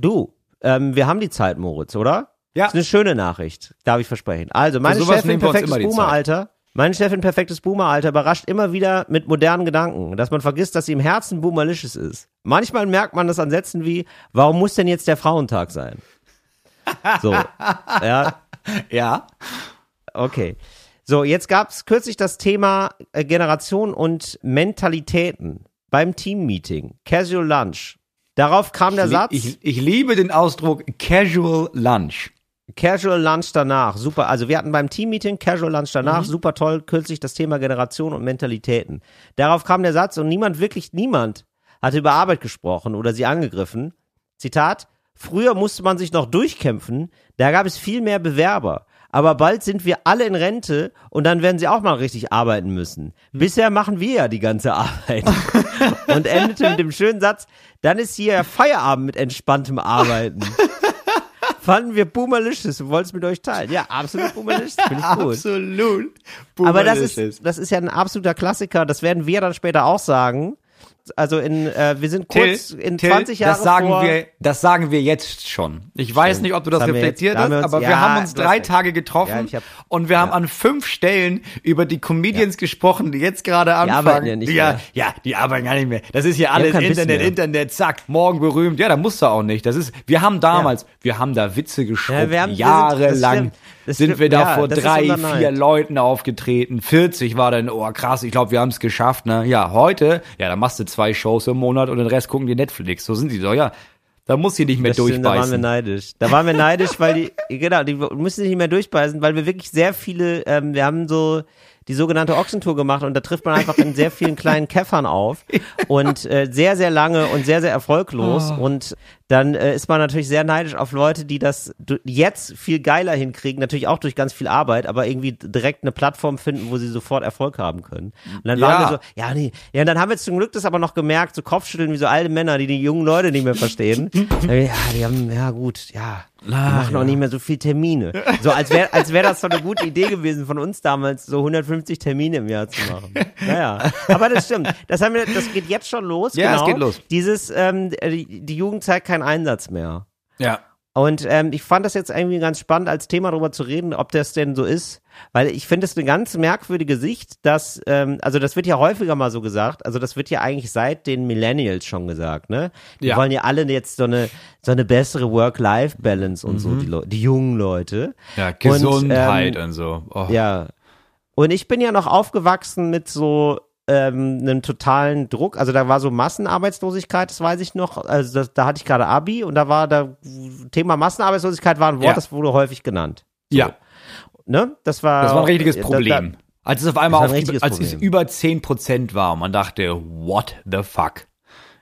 du, wir haben die Zeit, Moritz, oder? Ja. Das ist eine schöne Nachricht, darf ich versprechen. Also, meine Chefin, perfektes Boomer-Alter. Meine Chefin, perfektes Boomer-Alter, überrascht immer wieder mit modernen Gedanken, dass man vergisst, dass sie im Herzen Boomerlicious ist. Manchmal merkt man das an Sätzen wie, warum muss denn jetzt der Frauentag sein? So, ja. Ja. Okay. So, jetzt gab es kürzlich das Thema Generation und Mentalitäten beim Teammeeting, Casual Lunch. Darauf kam der Satz. Ich liebe den Ausdruck Casual Lunch. Casual Lunch danach, super. Also wir hatten beim Teammeeting Casual Lunch danach, super toll, kürzlich das Thema Generation und Mentalitäten. Darauf kam der Satz und niemand hatte über Arbeit gesprochen oder sie angegriffen. Zitat, früher musste man sich noch durchkämpfen, da gab es viel mehr Bewerber. Aber bald sind wir alle in Rente und dann werden sie auch mal richtig arbeiten müssen. Bisher machen wir ja die ganze Arbeit. Und endete mit dem schönen Satz, dann ist hier Feierabend mit entspanntem Arbeiten. Fanden wir Boomerlicious und wollten es mit euch teilen. Ja, absolut Boomerlicious, finde ich gut. Absolut Boomerlicious. Aber das ist ja ein absoluter Klassiker, das werden wir dann später auch sagen. Also wir sind kurz in 20 Jahren das sagen wir jetzt schon. Ich weiß nicht, ob du das reflektiert hast, aber wir haben uns 3 Tage getroffen und wir haben an 5 Stellen über die Comedians gesprochen, die jetzt gerade anfangen. Die arbeiten ja nicht mehr. Ja, die arbeiten gar nicht mehr. Das ist hier alles Internet, zack, morgen berühmt. Ja, da musst du auch nicht. Wir haben da Witze gesprochen, jahrelang. Sind wir da vor 3, 4 Leuten aufgetreten, 40 war dann, oh krass, ich glaube, wir haben es geschafft, ne? Ja, heute, da machst du 2 Shows im Monat und den Rest gucken die Netflix, so sind die doch, ja. Da muss sie nicht mehr durchbeißen. Da waren wir neidisch. Weil die müssen sich nicht mehr durchbeißen, weil wir wirklich sehr viele, wir haben so die sogenannte Ochsentour gemacht und da trifft man einfach in sehr vielen kleinen Käffern auf und sehr, sehr lange und sehr, sehr erfolglos und dann ist man natürlich sehr neidisch auf Leute, die das jetzt viel geiler hinkriegen, natürlich auch durch ganz viel Arbeit, aber irgendwie direkt eine Plattform finden, wo sie sofort Erfolg haben können. Und dann waren wir so, und dann haben wir zum Glück das aber noch gemerkt, so Kopfschütteln wie so alte Männer, die jungen Leute nicht mehr verstehen. Die machen auch nicht mehr so viel Termine. So, als wäre das so eine gute Idee gewesen von uns damals, so 150 Termine im Jahr zu machen. Naja, aber das stimmt. Das geht jetzt schon los. Ja, genau. Es geht los. Dieses, die Jugend zeigt keinen Einsatz mehr. Ja. Und ich fand das jetzt irgendwie ganz spannend, als Thema darüber zu reden, ob das denn so ist. Weil ich finde es eine ganz merkwürdige Sicht, dass, also das wird ja häufiger mal so gesagt, also das wird ja eigentlich seit den Millennials schon gesagt, ne? Die wollen ja alle jetzt so eine bessere Work-Life-Balance und so, die jungen Leute. Ja, Gesundheit und so. Oh. Ja. Und ich bin ja noch aufgewachsen mit so einem totalen Druck, also da war so Massenarbeitslosigkeit, das weiß ich noch, also da hatte ich gerade Abi und da war das Thema Massenarbeitslosigkeit war ein Wort, das wurde häufig genannt. So. Ja. Ne? Das war ein richtiges Problem. Als es auf einmal über 10% war und man dachte, what the fuck?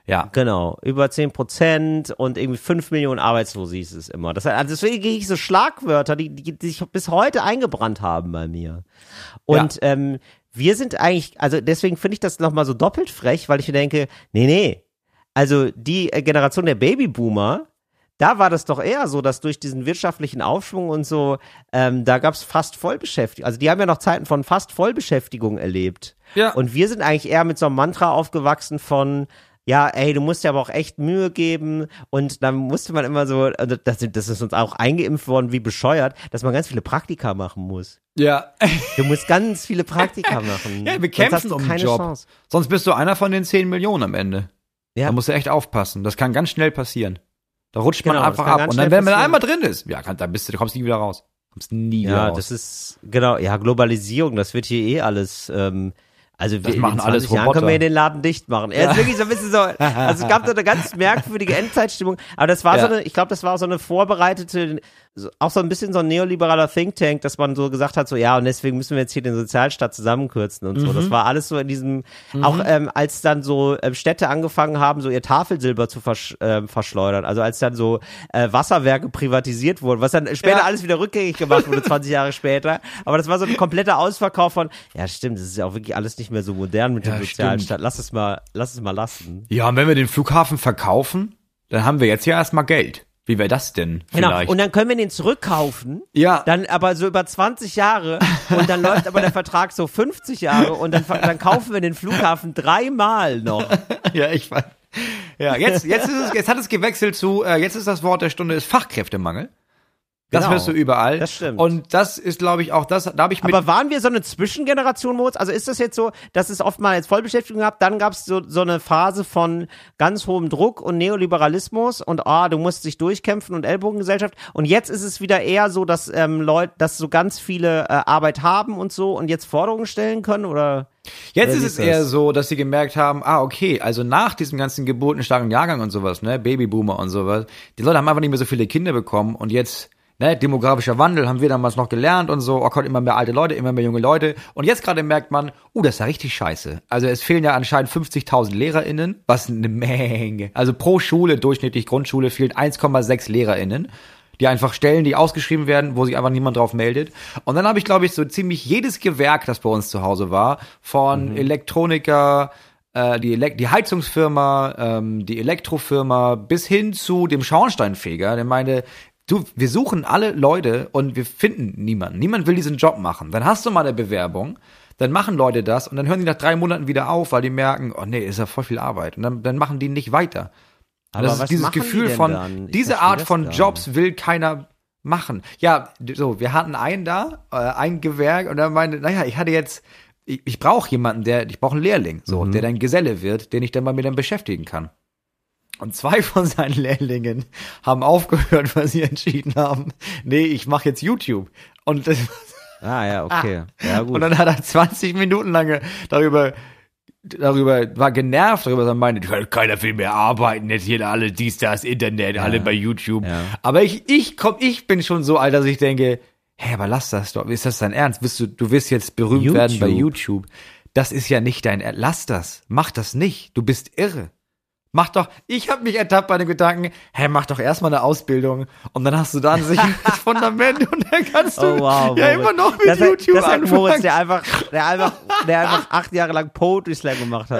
Ja. Genau, über 10% und irgendwie 5 Millionen Arbeitslose hieß es immer. Das heißt, also deswegen gehe ich so Schlagwörter, die sich bis heute eingebrannt haben bei mir. Und wir sind eigentlich, also deswegen finde ich das nochmal so doppelt frech, weil ich mir denke, nee, also die Generation der Babyboomer, da war das doch eher so, dass durch diesen wirtschaftlichen Aufschwung und so, da gab es fast Vollbeschäftigung. Also die haben ja noch Zeiten von fast Vollbeschäftigung erlebt. Ja. Und wir sind eigentlich eher mit so einem Mantra aufgewachsen von, ja, ey, du musst dir aber auch echt Mühe geben und dann musste man immer so, das ist uns auch eingeimpft worden, wie bescheuert, dass man ganz viele Praktika machen muss. Ja. Du musst ganz viele Praktika machen. Ja, wir kämpfen um den Job. Chance. Sonst bist du einer von den 10 Millionen am Ende. Ja. Da musst du echt aufpassen, das kann ganz schnell passieren. Da rutscht man einfach ab und dann, wenn man einmal drin ist, da kommst du nie wieder raus. Ja, das ist, Globalisierung, das wird hier eh alles, also das machen alles Roboter. Können wir hier den Laden dicht machen. Ja. Ist wirklich so ein bisschen so, also es gab so eine ganz merkwürdige Endzeitstimmung, aber das war so eine, ich glaube, das war so eine vorbereitete auch so ein bisschen so ein neoliberaler Think Tank, dass man so gesagt hat, so ja, und deswegen müssen wir jetzt hier den Sozialstaat zusammenkürzen und so. Das war alles so in diesem, auch als dann so Städte angefangen haben, so ihr Tafelsilber zu verschleudern, also als dann so Wasserwerke privatisiert wurden, was dann später alles wieder rückgängig gemacht wurde, 20 Jahre später. Aber das war so ein kompletter Ausverkauf von, ja stimmt, das ist ja auch wirklich alles nicht mehr so modern mit dem Sozialstaat. Lass es mal lassen. Ja, und wenn wir den Flughafen verkaufen, dann haben wir jetzt ja erstmal Geld. Wie wäre das denn vielleicht? Genau, und dann können wir den zurückkaufen, ja. Dann aber so über 20 Jahre und dann läuft aber der Vertrag so 50 Jahre und dann kaufen wir den Flughafen dreimal noch. Ja, ich weiß. Ja, jetzt hat es gewechselt zu, jetzt ist das Wort der Stunde, ist Fachkräftemangel. Das hörst du überall. Das stimmt. Und das ist, glaube ich, auch das, da habe ich mit. Aber waren wir so eine Zwischengeneration, Moritz? Also ist das jetzt so, dass es oft mal jetzt Vollbeschäftigung gab, dann gab es so eine Phase von ganz hohem Druck und Neoliberalismus und du musst dich durchkämpfen und Ellbogengesellschaft. Und jetzt ist es wieder eher so, dass Leute, dass so ganz viele Arbeit haben und so und jetzt Forderungen stellen können oder? Jetzt ist es eher so, dass sie gemerkt haben, okay, also nach diesem ganzen geburtenstarken Jahrgang und sowas, ne, Babyboomer und sowas, die Leute haben einfach nicht mehr so viele Kinder bekommen und jetzt, ne, demografischer Wandel, haben wir damals noch gelernt und so, Gott, immer mehr alte Leute, immer mehr junge Leute. Und jetzt gerade merkt man, das ist ja richtig scheiße. Also es fehlen ja anscheinend 50.000 LehrerInnen, was eine Menge. Also pro Schule, durchschnittlich Grundschule, fehlen 1,6 LehrerInnen, die einfach Stellen, die ausgeschrieben werden, wo sich einfach niemand drauf meldet. Und dann habe ich, glaube ich, so ziemlich jedes Gewerk, das bei uns zu Hause war, von Elektroniker, die Heizungsfirma, die Elektrofirma, bis hin zu dem Schornsteinfeger, der meinte, du, wir suchen alle Leute und wir finden niemanden. Niemand will diesen Job machen. Dann hast du mal eine Bewerbung, dann machen Leute das und dann hören die nach 3 Monaten wieder auf, weil die merken, ist ja voll viel Arbeit. Und dann machen die nicht weiter. Und aber das ist dieses Gefühl von, diese Art von Jobs will keiner machen. Ja, so, wir hatten ein Gewerk und er meinte, ich brauche jemanden, ich brauche einen Lehrling, der dann Geselle wird, den ich dann mal mit dem beschäftigen kann. Und 2 von seinen Lehrlingen haben aufgehört, weil sie entschieden haben, nee, ich mache jetzt YouTube. Und das ja, okay. Ja, gut. Und dann hat er 20 Minuten lang darüber war genervt darüber, sondern meinte, keiner will mehr arbeiten, jetzt hier alle dies, das, Internet, alle bei YouTube. Ja. Aber ich bin schon so alt, dass ich denke, aber lass das doch, ist das dein Ernst? Du wirst jetzt berühmt werden bei YouTube. Das ist ja nicht dein Ernst. Lass das, mach das nicht, du bist irre. Mach doch, ich habe mich ertappt bei dem Gedanken, mach doch erstmal eine Ausbildung und dann hast du da ein sicheres Fundament und dann kannst du immer noch mit YouTube anfangen. Das ist Moritz, der einfach 8 Jahre lang Poetry Slam gemacht hat.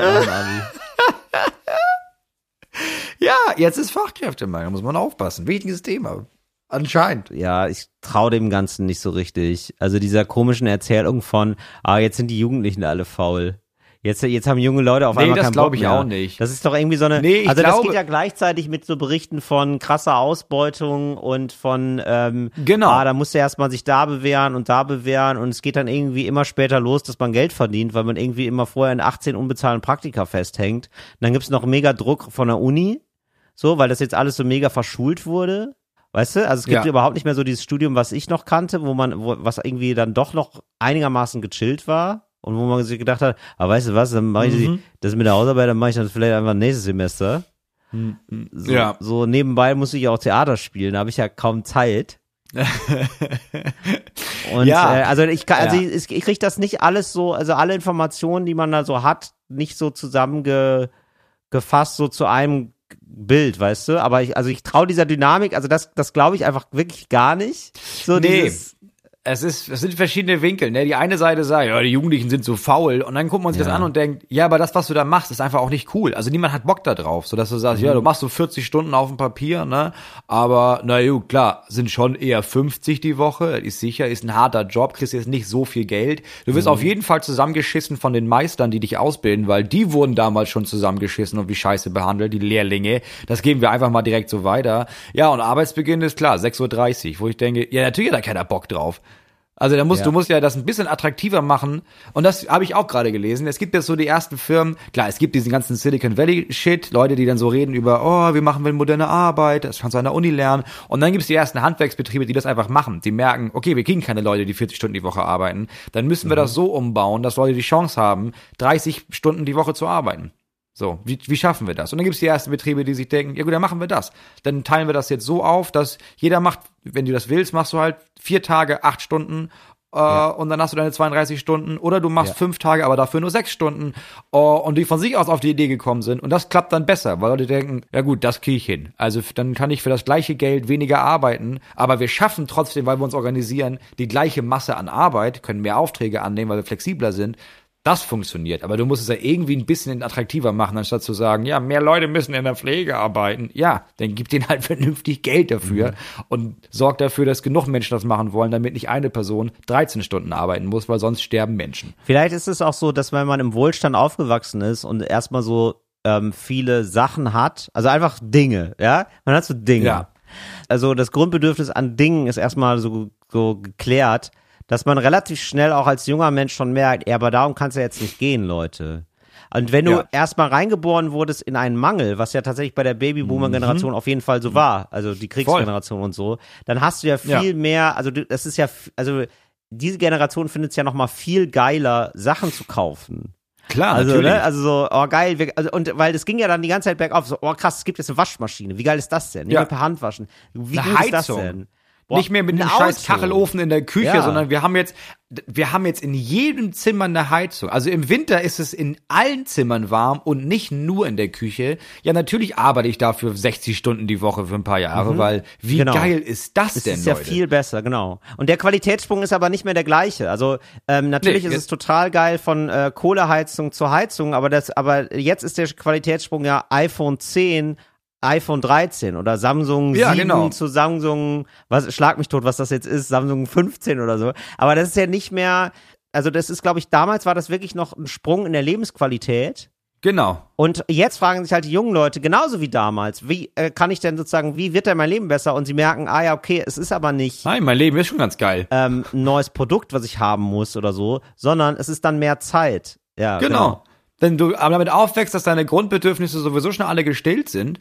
Ja, jetzt ist Fachkräftemangel, muss man aufpassen. Wichtiges Thema. Anscheinend. Ja, ich traue dem Ganzen nicht so richtig. Also dieser komischen Erzählung von, jetzt sind die Jugendlichen alle faul. Jetzt haben junge Leute auf einmal keinen Bock mehr. Nee, das glaube ich auch nicht. Das ist doch irgendwie so eine, das geht ja gleichzeitig mit so Berichten von krasser Ausbeutung und von, da musst du erstmal sich da bewähren und es geht dann irgendwie immer später los, dass man Geld verdient, weil man irgendwie immer vorher in 18 unbezahlten Praktika festhängt. Und dann gibt's noch mega Druck von der Uni, so, weil das jetzt alles so mega verschult wurde. Weißt du, also es gibt überhaupt nicht mehr so dieses Studium, was ich noch kannte, was irgendwie dann doch noch einigermaßen gechillt war. Und wo man sich gedacht hat, weißt du was, dann mache ich das mit der Hausarbeit, dann mache ich das vielleicht einfach nächstes Semester. So nebenbei muss ich auch Theater spielen, da habe ich ja kaum Zeit. Und ich kriege das nicht alles so, also alle Informationen, die man da so hat, nicht so zusammengefasst, so zu einem Bild, weißt du? Aber ich traue dieser Dynamik, also das glaube ich einfach wirklich gar nicht. So Es sind verschiedene Winkel, ne? Die eine Seite sagt, die Jugendlichen sind so faul und dann guckt man sich das an und denkt, aber das, was du da machst, ist einfach auch nicht cool. Also niemand hat Bock da drauf, sodass du sagst, du machst so 40 Stunden auf dem Papier, ne? Aber, sind schon eher 50 die Woche, ist sicher, ist ein harter Job, kriegst jetzt nicht so viel Geld. Du wirst auf jeden Fall zusammengeschissen von den Meistern, die dich ausbilden, weil die wurden damals schon zusammengeschissen und wie scheiße behandelt, die Lehrlinge. Das geben wir einfach mal direkt so weiter. Ja, und Arbeitsbeginn ist klar, 6:30 Uhr, wo ich denke, natürlich hat da keiner Bock drauf. Also du musst ja das ein bisschen attraktiver machen und das habe ich auch gerade gelesen. Es gibt jetzt so die ersten Firmen, klar, es gibt diesen ganzen Silicon Valley Shit, Leute, die dann so reden über, wie machen wir moderne Arbeit, das kannst du an der Uni lernen und dann gibt es die ersten Handwerksbetriebe, die das einfach machen, die merken, okay, wir kriegen keine Leute, die 40 Stunden die Woche arbeiten, dann müssen wir das so umbauen, dass Leute die Chance haben, 30 Stunden die Woche zu arbeiten. So, wie schaffen wir das? Und dann gibt es die ersten Betriebe, die sich denken, ja gut, dann machen wir das. Dann teilen wir das jetzt so auf, dass jeder macht, wenn du das willst, machst du halt 4 Tage, 8 Stunden ja. Und dann hast du deine 32 Stunden oder du machst 5 Tage, aber dafür nur 6 Stunden und die von sich aus auf die Idee gekommen sind. Und das klappt dann besser, weil Leute denken, ja gut, das kriege ich hin. Also dann kann ich für das gleiche Geld weniger arbeiten, aber wir schaffen trotzdem, weil wir uns organisieren, die gleiche Masse an Arbeit, können mehr Aufträge annehmen, weil wir flexibler sind. Das funktioniert, aber du musst es ja irgendwie ein bisschen attraktiver machen, anstatt zu sagen, ja, mehr Leute müssen in der Pflege arbeiten. Ja, dann gib denen halt vernünftig Geld dafür und sorg dafür, dass genug Menschen das machen wollen, damit nicht eine Person 13 Stunden arbeiten muss, weil sonst sterben Menschen. Vielleicht ist es auch so, dass wenn man im Wohlstand aufgewachsen ist und erstmal so viele Sachen hat, also einfach Dinge, ja, man hat so Dinge. Ja. Also das Grundbedürfnis an Dingen ist erstmal so geklärt, dass man relativ schnell auch als junger Mensch schon merkt, aber darum kann's ja jetzt nicht gehen, Leute. Und wenn du erstmal reingeboren wurdest in einen Mangel, was ja tatsächlich bei der Babyboomer-Generation auf jeden Fall so war, also die Kriegsgeneration und so, dann hast du ja viel mehr, also das ist ja, also diese Generation findet's ja nochmal viel geiler, Sachen zu kaufen. Klar, also, natürlich. Ne? Also so, oh geil, und weil es ging ja dann die ganze Zeit bergauf, so, oh krass, es gibt jetzt eine Waschmaschine, wie geil ist das denn? Ich will per Hand waschen. Wie geil ist das denn? Boah, nicht mehr mit einem scheiß Kachelofen in der Küche, sondern wir haben jetzt in jedem Zimmer eine Heizung. Also im Winter ist es in allen Zimmern warm und nicht nur in der Küche. Ja, natürlich arbeite ich dafür 60 Stunden die Woche für ein paar Jahre, weil wie geil ist das denn, Leute? Das ist ja viel besser, genau. Und der Qualitätssprung ist aber nicht mehr der gleiche. Also natürlich ist es total geil von Kohleheizung zu Heizung, aber jetzt ist der Qualitätssprung ja iPhone 10, iPhone 13 oder Samsung 7 zu Samsung, was schlag mich tot, was das jetzt ist, Samsung 15 oder so. Aber das ist ja nicht mehr, also das ist, glaube ich, damals war das wirklich noch ein Sprung in der Lebensqualität. Genau. Und jetzt fragen sich halt die jungen Leute, genauso wie damals, wie kann ich denn sozusagen, wie wird denn mein Leben besser? Und sie merken, ah ja, okay, es ist aber nicht. Nein, mein Leben ist schon ganz geil. Ein neues Produkt, was ich haben muss oder so, sondern es ist dann mehr Zeit. Ja, genau. Wenn du aber damit aufwächst, dass deine Grundbedürfnisse sowieso schon alle gestillt sind,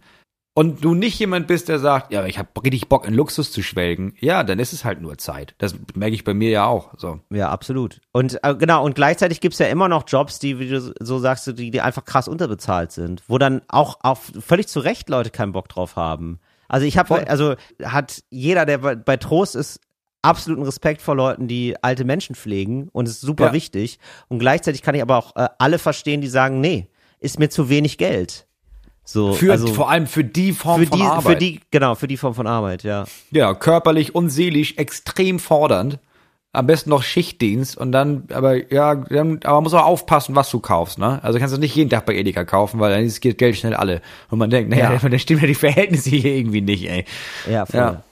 und du nicht jemand bist, der sagt, ja, ich habe richtig Bock, in Luxus zu schwelgen, ja, dann ist es halt nur Zeit. Das merke ich bei mir ja auch. So. Ja, absolut. Und genau, und gleichzeitig gibt's ja immer noch Jobs, die, wie du so sagst, die einfach krass unterbezahlt sind, wo dann auch völlig zu Recht Leute keinen Bock drauf haben. Also hat jeder, der bei Trost ist, absoluten Respekt vor Leuten, die alte Menschen pflegen, und es ist super wichtig. Und gleichzeitig kann ich aber auch alle verstehen, die sagen, nee, ist mir zu wenig Geld. So, vor allem für die Form von Arbeit. Für die Form von Arbeit, ja. Ja, körperlich und seelisch extrem fordernd. Am besten noch Schichtdienst und dann, aber man muss auch aufpassen, was du kaufst, ne? Also kannst du nicht jeden Tag bei Edeka kaufen, weil dann ist das Geld schnell alle. Und man denkt, naja, dann stimmen ja die Verhältnisse hier irgendwie nicht, ey. Ja, voll. Ja.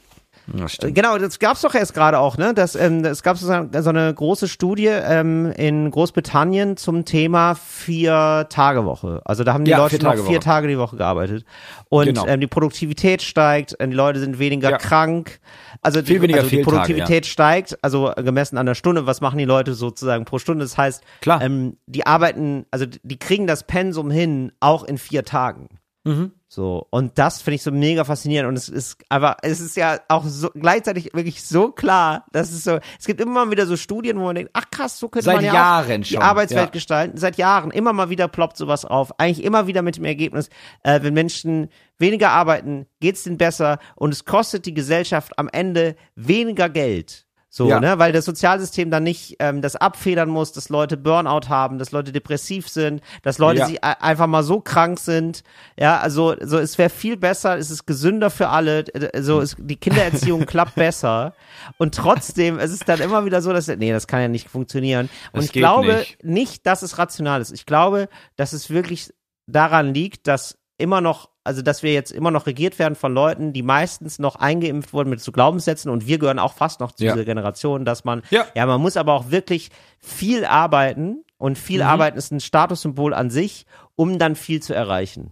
Ja, genau, das gab's doch erst gerade auch, ne? Es gab so eine große Studie in Großbritannien zum Thema 4-Tage-Woche. Also da haben die Leute noch 4 Tage die Woche gearbeitet. Und die Produktivität steigt, die Leute sind weniger krank. Also die Produktivität steigt, also gemessen an der Stunde, was machen die Leute sozusagen pro Stunde? Das heißt, die arbeiten, also die kriegen das Pensum hin, auch in 4 Tagen. Mhm. So, und das finde ich so mega faszinierend, und es ist ja auch so gleichzeitig wirklich so klar, dass es so, es gibt immer mal wieder so Studien, wo man denkt, ach krass, so könnte man ja auch die Arbeitswelt gestalten, seit Jahren, immer mal wieder ploppt sowas auf, eigentlich immer wieder mit dem Ergebnis, wenn Menschen weniger arbeiten, geht's denen besser, und es kostet die Gesellschaft am Ende weniger Geld. So, ne, weil das Sozialsystem dann nicht das abfedern muss, dass Leute Burnout haben, dass Leute depressiv sind, dass Leute einfach mal so krank sind. Ja, also so, es wäre viel besser, es ist gesünder für alle, so die Kindererziehung klappt besser. Und trotzdem, es ist dann immer wieder so, dass das kann ja nicht funktionieren. Und ich glaube nicht, dass es rational ist. Ich glaube, dass es wirklich daran liegt, dass wir jetzt immer noch regiert werden von Leuten, die meistens noch eingeimpft wurden mit so Glaubenssätzen, und wir gehören auch fast noch zu dieser Generation, dass man, man muss aber auch wirklich viel arbeiten, und viel arbeiten ist ein Statussymbol an sich, um dann viel zu erreichen.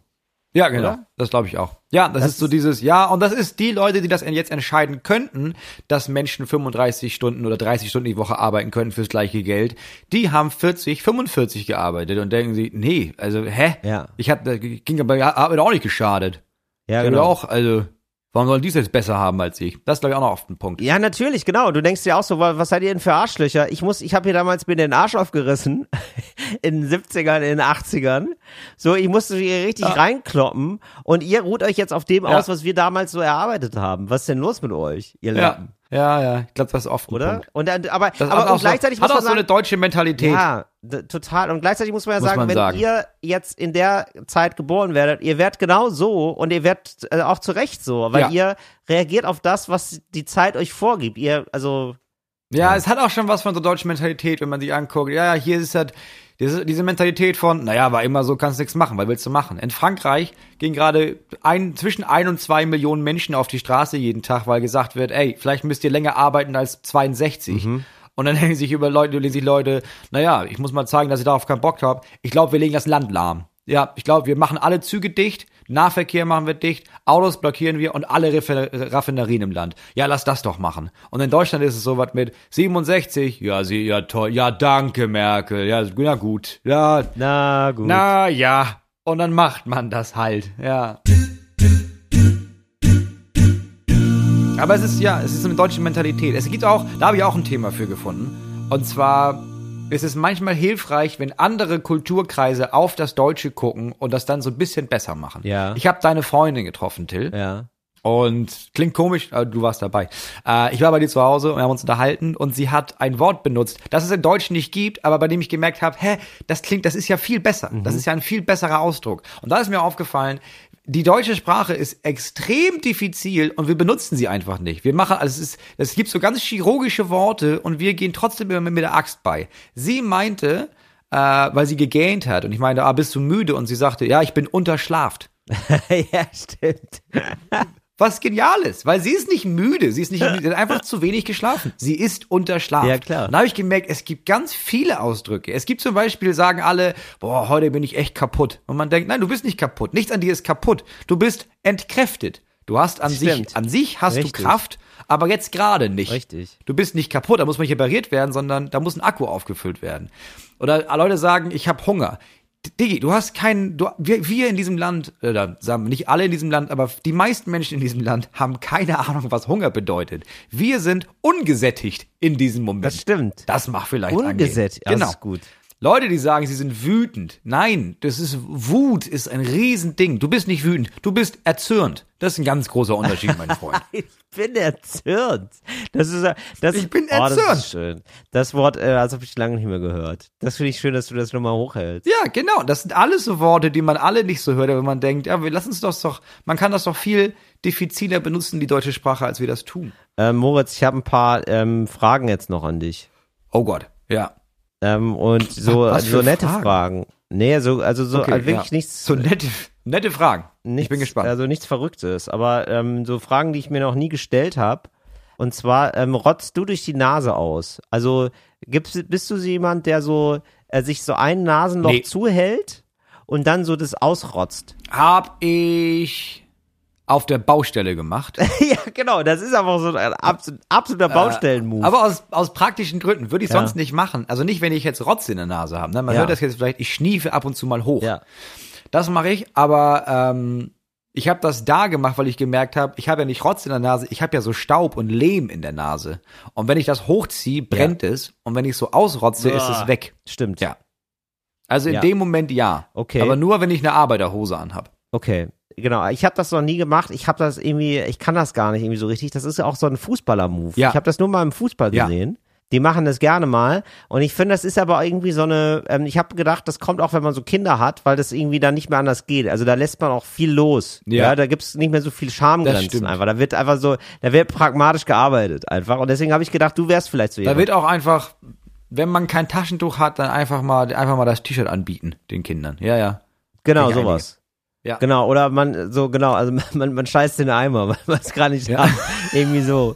Ja, genau. Oder? Das glaube ich auch. Ja, das ist so dieses, und das ist die Leute, die das jetzt entscheiden könnten, dass Menschen 35 Stunden oder 30 Stunden die Woche arbeiten können fürs gleiche Geld. Die haben 40, 45 gearbeitet und denken sie, nee, also, hä? Ja. Ich habe auch nicht geschadet. Ja, genau. Auch, also, Warum sollen die es jetzt besser haben als ich? Das ist, glaube ich, auch noch oft ein Punkt. Ja, natürlich, genau. Du denkst dir auch so, was seid ihr denn für Arschlöcher? Ich habe hier damals mir den Arsch aufgerissen, in den 70ern, in den 80ern. So, ich musste hier richtig reinkloppen. Und ihr ruht euch jetzt auf dem aus, was wir damals so erarbeitet haben. Was ist denn los mit euch, ihr Lappen? Ja, ich glaube, das ist oft, oder? Und gleichzeitig muss man sagen, so eine deutsche Mentalität. Ja, total. Und gleichzeitig muss man ja sagen, wenn ihr jetzt in der Zeit geboren werdet, ihr werdet genau so und ihr werdet auch zu Recht so, weil ihr reagiert auf das, was die Zeit euch vorgibt. Es hat auch schon was von so deutscher Mentalität, wenn man sich anguckt. Ja, hier ist halt diese Mentalität von, naja, war immer so, kannst nichts machen, weil willst du machen? In Frankreich gehen gerade zwischen 1 und 2 Millionen Menschen auf die Straße jeden Tag, weil gesagt wird, ey, vielleicht müsst ihr länger arbeiten als 62. Mhm. Und dann legen sich Leute, naja, ich muss mal zeigen, dass ich darauf keinen Bock habe. Ich glaube, wir legen das Land lahm. Ja, ich glaube, wir machen alle Züge dicht, Nahverkehr machen wir dicht, Autos blockieren wir und alle Raffinerien im Land. Ja, lass das doch machen. Und in Deutschland ist es sowas mit 67, toll, ja, danke, Merkel, ja, na gut. Na ja, und dann macht man das halt, ja. Aber es ist eine deutsche Mentalität. Es gibt auch, da habe ich auch ein Thema für gefunden, und zwar... Es ist manchmal hilfreich, wenn andere Kulturkreise auf das Deutsche gucken und das dann so ein bisschen besser machen. Ja. Ich habe deine Freundin getroffen, Till. Ja. Und klingt komisch, aber du warst dabei. Ich war bei dir zu Hause und wir haben uns unterhalten und sie hat ein Wort benutzt, das es in Deutsch nicht gibt, aber bei dem ich gemerkt habe, das ist ja viel besser. Mhm. Das ist ja ein viel besserer Ausdruck. Und da ist mir aufgefallen, die deutsche Sprache ist extrem diffizil und wir benutzen sie einfach nicht. Wir machen, also es gibt so ganz chirurgische Worte und wir gehen trotzdem immer mit der Axt bei. Sie meinte, weil sie gegähnt hat und ich meine, bist du müde? Und sie sagte, ja, ich bin unterschlaft. Ja, stimmt. Was genial ist, weil sie ist nicht müde, sie hat einfach zu wenig geschlafen. Sie ist unterschlafen. Ja, klar. Und da habe ich gemerkt, es gibt ganz viele Ausdrücke. Es gibt zum Beispiel, sagen alle, boah, heute bin ich echt kaputt. Und man denkt, nein, du bist nicht kaputt. Nichts an dir ist kaputt. Du bist entkräftet. Du hast an sich hast Richtig. Du Kraft, aber jetzt gerade nicht. Richtig. Du bist nicht kaputt, da muss man nicht repariert werden, sondern da muss ein Akku aufgefüllt werden. Oder Leute sagen, ich habe Hunger. Diggi, du hast wir in diesem Land, oder sagen wir nicht alle in diesem Land, aber die meisten Menschen in diesem Land haben keine Ahnung, was Hunger bedeutet. Wir sind ungesättigt in diesem Moment. Das stimmt. Das macht vielleicht ungesättigt. Genau. Das ist gut. Leute, die sagen, sie sind wütend. Nein, Wut ist ein Riesending. Du bist nicht wütend, du bist erzürnt. Das ist ein ganz großer Unterschied, mein Freund. Ich bin erzürnt. Das ist schön. Das Wort, das habe ich lange nicht mehr gehört. Das finde ich schön, dass du das nochmal hochhältst. Ja, genau. Das sind alles so Worte, die man alle nicht so hört, wenn man denkt, ja, wir lassen es doch, man kann das doch viel diffiziler benutzen, die deutsche Sprache, als wir das tun. Moritz, ich habe ein paar Fragen jetzt noch an dich. Oh Gott, ja. Und so nette Fragen. Nee, wirklich nichts. So nette Fragen. Nichts, ich bin gespannt. Also nichts Verrücktes, aber so Fragen, die ich mir noch nie gestellt habe. Und zwar, rotzt du durch die Nase aus? Also bist du so jemand, der so sich so ein Nasenloch zuhält und dann so das ausrotzt? Hab ich auf der Baustelle gemacht. Ja, genau, das ist einfach so ein absoluter Baustellenmove. Aber aus praktischen Gründen würde ich sonst nicht machen. Also nicht, wenn ich jetzt Rotze in der Nase habe. Ne? Man hört das jetzt vielleicht, ich schniefe ab und zu mal hoch. Ja. Das mache ich, aber ich habe das da gemacht, weil ich gemerkt habe, ich habe ja nicht Rotz in der Nase, ich habe ja so Staub und Lehm in der Nase. Und wenn ich das hochziehe, brennt es. Und wenn ich so ausrotze, ist es weg. Stimmt. Ja. Also in dem Moment Okay. Aber nur, wenn ich eine Arbeiterhose anhab. Okay. Genau, ich habe das noch nie gemacht. Ich kann das gar nicht irgendwie so richtig. Das ist ja auch so ein Fußballer-Move. Ja. Ich habe das nur mal im Fußball gesehen. Die machen das gerne mal. Und ich finde, das ist aber irgendwie so eine, ich habe gedacht, das kommt auch, wenn man so Kinder hat, weil das irgendwie dann nicht mehr anders geht. Also da lässt man auch viel los. Ja, da gibt's nicht mehr so viel Schamgrenzen einfach. Da wird einfach so, da wird pragmatisch gearbeitet einfach. Und deswegen habe ich gedacht, du wärst vielleicht so jemand. Da wird auch einfach, wenn man kein Taschentuch hat, dann einfach mal das T-Shirt anbieten, den Kindern. Ja, ja. Genau, sowas. Ja. Genau, oder man scheißt in den Eimer, weil man es gar nicht hat. Irgendwie so.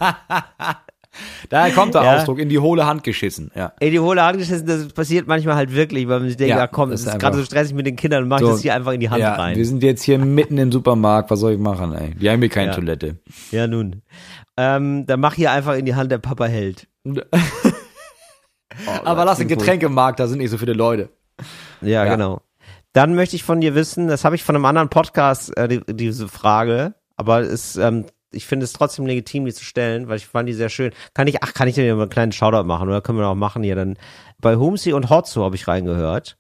Daher kommt der Ausdruck, in die hohle Hand geschissen. Ja. In die hohle Hand geschissen, das passiert manchmal halt wirklich, weil man sich denkt, das ist gerade so stressig mit den Kindern, mach ich das hier einfach in die Hand rein. Wir sind jetzt hier mitten im Supermarkt, was soll ich machen, ey? Die haben hier keine Toilette. Ja, nun. Dann mach hier einfach in die Hand, der Papa hält. Aber lass den Getränkemarkt, da sind nicht so viele Leute. Ja, genau. Dann möchte ich von dir wissen, das habe ich von einem anderen Podcast, diese Frage, aber es ich finde es trotzdem legitim, die zu stellen, weil ich fand die sehr schön. Kann ich dir mal einen kleinen Shoutout machen, oder können wir noch machen hier dann? Bei Humsi und Hotzo habe ich reingehört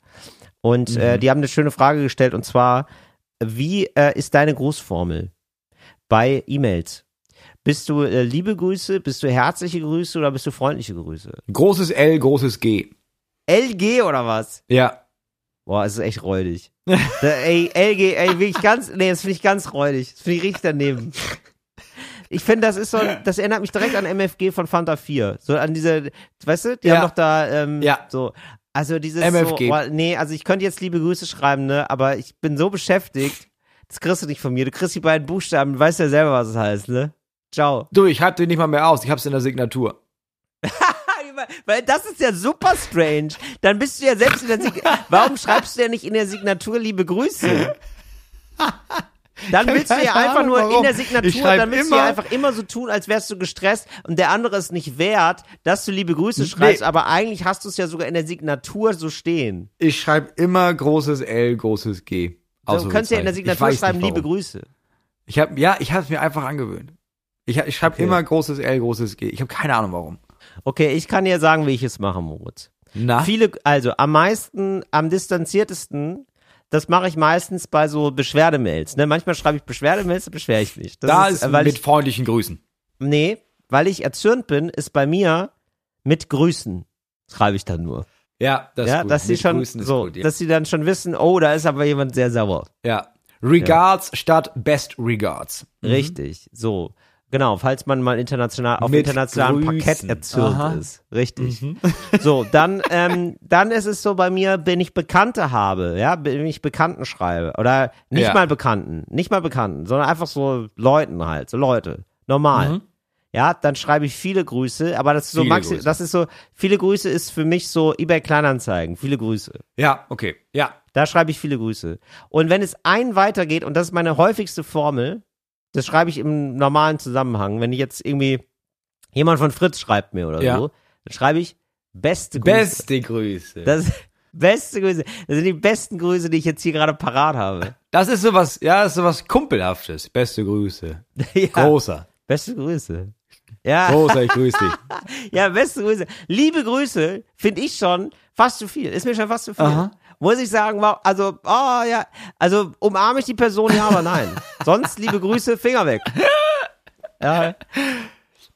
und die haben eine schöne Frage gestellt, und zwar, wie ist deine Grußformel bei E-Mails? Bist du liebe Grüße, bist du herzliche Grüße oder bist du freundliche Grüße? Großes L, großes G. LG oder was? Ja. Boah, es ist echt räudig. Ey, LG, ey, wirklich ganz, nee, das finde ich ganz räudig. Das finde ich richtig daneben. Ich finde, das ist so, das erinnert mich direkt an MFG von Fanta 4. So an diese, weißt du, die haben doch da, so. Also dieses MFG. So, boah, nee, also ich könnte jetzt liebe Grüße schreiben, ne, aber ich bin so beschäftigt, das kriegst du nicht von mir. Du kriegst die beiden Buchstaben, du weißt ja selber, was es heißt, ne? Ciao. Du, ich halte den nicht mal mehr aus, ich hab's in der Signatur. Weil das ist ja super strange. Dann bist du ja selbst in der Signatur. Warum schreibst du ja nicht in der Signatur liebe Grüße? Dann willst du ja einfach nur in der Signatur, dann willst du ja einfach immer so tun, als wärst du gestresst und der andere ist nicht wert, dass du liebe Grüße schreibst, aber eigentlich hast du es ja sogar in der Signatur so stehen. Ich schreibe immer großes L, großes G. Du könntest ja in der Signatur schreiben liebe Grüße. Ich habe es mir einfach angewöhnt. Ich schreibe immer großes L, großes G. Ich habe keine Ahnung warum. Okay, ich kann dir sagen, wie ich es mache, Moritz. Na? Am distanziertesten, das mache ich meistens bei so Beschwerdemails. Ne? Manchmal schreibe ich Beschwerdemails, beschwere ich mich. Das ist mit freundlichen Grüßen. Nee, weil ich erzürnt bin, ist bei mir mit Grüßen, schreibe ich dann nur. Ja, das ist gut. Dass sie schon, gut, ja. Dass sie dann schon wissen, oh, da ist aber jemand sehr sauer. Ja, Regards statt Best Regards. Richtig, so. Genau, falls man mal international auf internationalem Parkett erzürnt ist. Richtig. Mhm. So, dann ist es so bei mir, wenn ich Bekannte habe, ja, wenn ich Bekannten schreibe oder nicht mal Bekannten, sondern einfach so Leuten halt, so Leute, normal. Mhm. Ja, dann schreibe ich viele Grüße, aber das ist so viele Grüße ist für mich so eBay Kleinanzeigen, viele Grüße. Ja, okay. Ja, da schreibe ich viele Grüße. Und wenn es einen weitergeht, und das ist meine häufigste Formel, das schreibe ich im normalen Zusammenhang. Wenn ich jetzt irgendwie jemand von Fritz schreibt mir oder so, dann schreibe ich beste Grüße. Beste Grüße. Beste Grüße. Das sind die besten Grüße, die ich jetzt hier gerade parat habe. Das ist sowas, ja, ist sowas Kumpelhaftes. Beste Grüße. Ja. Großer. Beste Grüße. Ja. Großer, ich grüße dich. Ja, beste Grüße. Liebe Grüße finde ich schon fast zu viel. Ist mir schon fast zu viel. Aha. Muss ich sagen, also, umarme ich die Person, ja, aber nein. Sonst, liebe Grüße, Finger weg. Ja.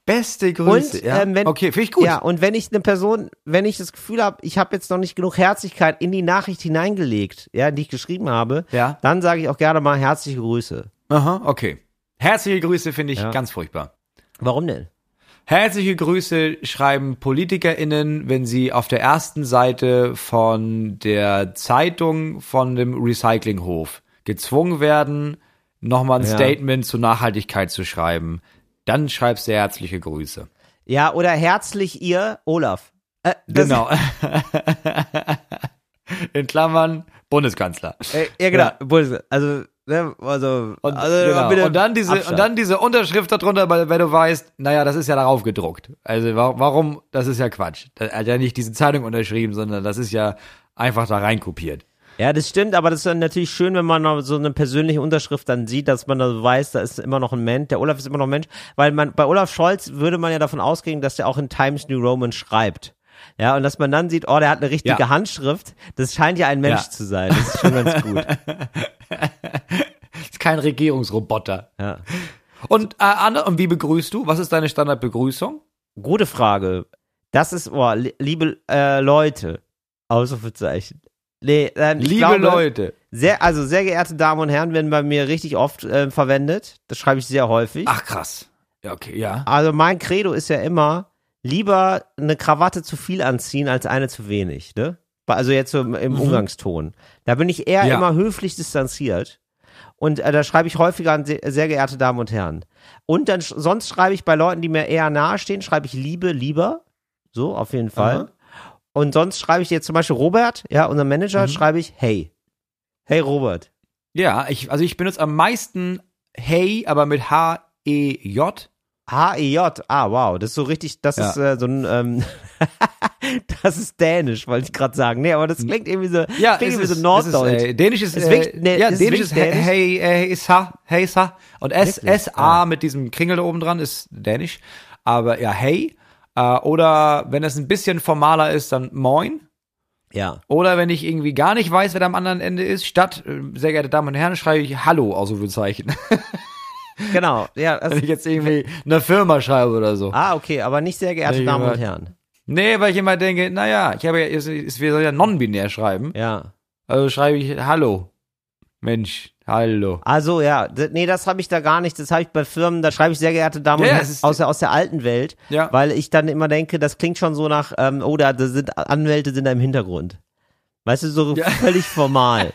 Beste Grüße. Und, finde ich gut. Ja, und wenn ich das Gefühl habe, ich habe jetzt noch nicht genug Herzlichkeit in die Nachricht hineingelegt, ja, die ich geschrieben habe, dann sage ich auch gerne mal herzliche Grüße. Aha, okay. Herzliche Grüße finde ich ganz furchtbar. Warum denn? Herzliche Grüße schreiben PolitikerInnen, wenn sie auf der ersten Seite von der Zeitung von dem Recyclinghof gezwungen werden, nochmal ein Statement zur Nachhaltigkeit zu schreiben. Dann schreibst du herzliche Grüße. Ja, oder herzlich ihr Olaf. Genau. In Klammern Bundeskanzler. Ja, genau. Ja. Und dann diese Unterschrift darunter, weil du weißt, naja, das ist ja darauf gedruckt. Also warum, das ist ja Quatsch. Er hat ja nicht diese Zeitung unterschrieben, sondern das ist ja einfach da reinkopiert. Ja, das stimmt, aber das ist dann natürlich schön, wenn man noch so eine persönliche Unterschrift dann sieht, dass man dann weiß, da ist immer noch ein Mensch, der Olaf ist immer noch ein Mensch, weil bei Olaf Scholz würde man ja davon ausgehen, dass der auch in Times New Roman schreibt. Ja, und dass man dann sieht, oh, der hat eine richtige Handschrift, das scheint ja ein Mensch zu sein. Das ist schon ganz gut. Ist kein Regierungsroboter. Ja. Und Anne, und wie begrüßt du? Was ist deine Standardbegrüßung? Gute Frage. Das ist, liebe Leute. Ausrufezeichen. Nee, Leute. Sehr geehrte Damen und Herren, werden bei mir richtig oft verwendet. Das schreibe ich sehr häufig. Ach, krass. Ja, okay, ja. Also mein Credo ist ja immer, lieber eine Krawatte zu viel anziehen, als eine zu wenig, ne? Also jetzt so im Umgangston. Da bin ich eher immer höflich distanziert. Und da schreibe ich häufiger an sehr geehrte Damen und Herren. Und dann sonst schreibe ich bei Leuten, die mir eher nahe stehen, schreibe ich Liebe, lieber. So, auf jeden Fall. Mhm. Und sonst schreibe ich jetzt zum Beispiel Robert, ja, unser Manager, schreibe ich Hey. Hey, Robert. Ja, ich benutze am meisten Hey, aber mit H-E-J. H-E-J, ah, wow, das ist so richtig, das ist so ein Das ist dänisch, wollte ich gerade sagen. Nee, aber das klingt irgendwie so, ja, klingt irgendwie so norddeutsch. Es ist, dänisch ist, dänisch ist hey, sa. Und S-A mit diesem Kringel da oben dran ist dänisch. Aber ja, hey. Oder wenn das ein bisschen formaler ist, dann moin. Ja. Oder wenn ich irgendwie gar nicht weiß, wer da am anderen Ende ist, statt, sehr geehrte Damen und Herren, schreibe ich Hallo, Ausrufezeichen. Genau, ja. Also, wenn ich jetzt irgendwie eine Firma schreibe oder so. Ah, okay, aber nicht sehr geehrte Damen und Herren. Nee, weil ich immer denke, naja, wir sollen ja non-binär schreiben. Ja. Also schreibe ich Hallo. Mensch, hallo. Also ja, nee, das habe ich da gar nicht. Das habe ich bei Firmen, da schreibe ich sehr geehrte Damen und Herren aus der alten Welt, ja. Weil ich dann immer denke, das klingt schon so nach, Anwälte sind da im Hintergrund. Weißt du, so völlig formal.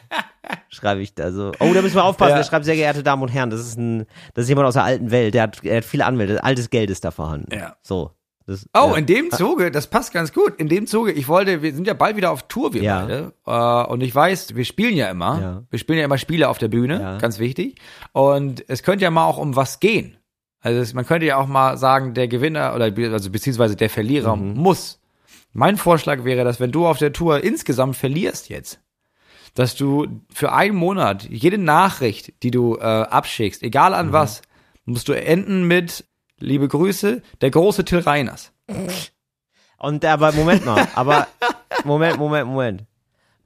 Schreibe ich da so. Oh, da müssen wir aufpassen, der schreibt sehr geehrte Damen und Herren. Das ist jemand aus der alten Welt, der hat viele Anwälte, altes Geld ist da vorhanden. Ja. So. In dem Zuge, das passt ganz gut, wir sind ja bald wieder auf Tour, beide, und ich weiß, wir spielen ja immer Spiele auf der Bühne, ganz wichtig, und es könnte ja mal auch um was gehen, also man könnte ja auch mal sagen, der Gewinner, beziehungsweise der Verlierer muss, mein Vorschlag wäre, dass wenn du auf der Tour insgesamt verlierst jetzt, dass du für einen Monat jede Nachricht, die du abschickst, egal an was, musst du enden mit: Liebe Grüße, der große Till Reiners. Und Moment.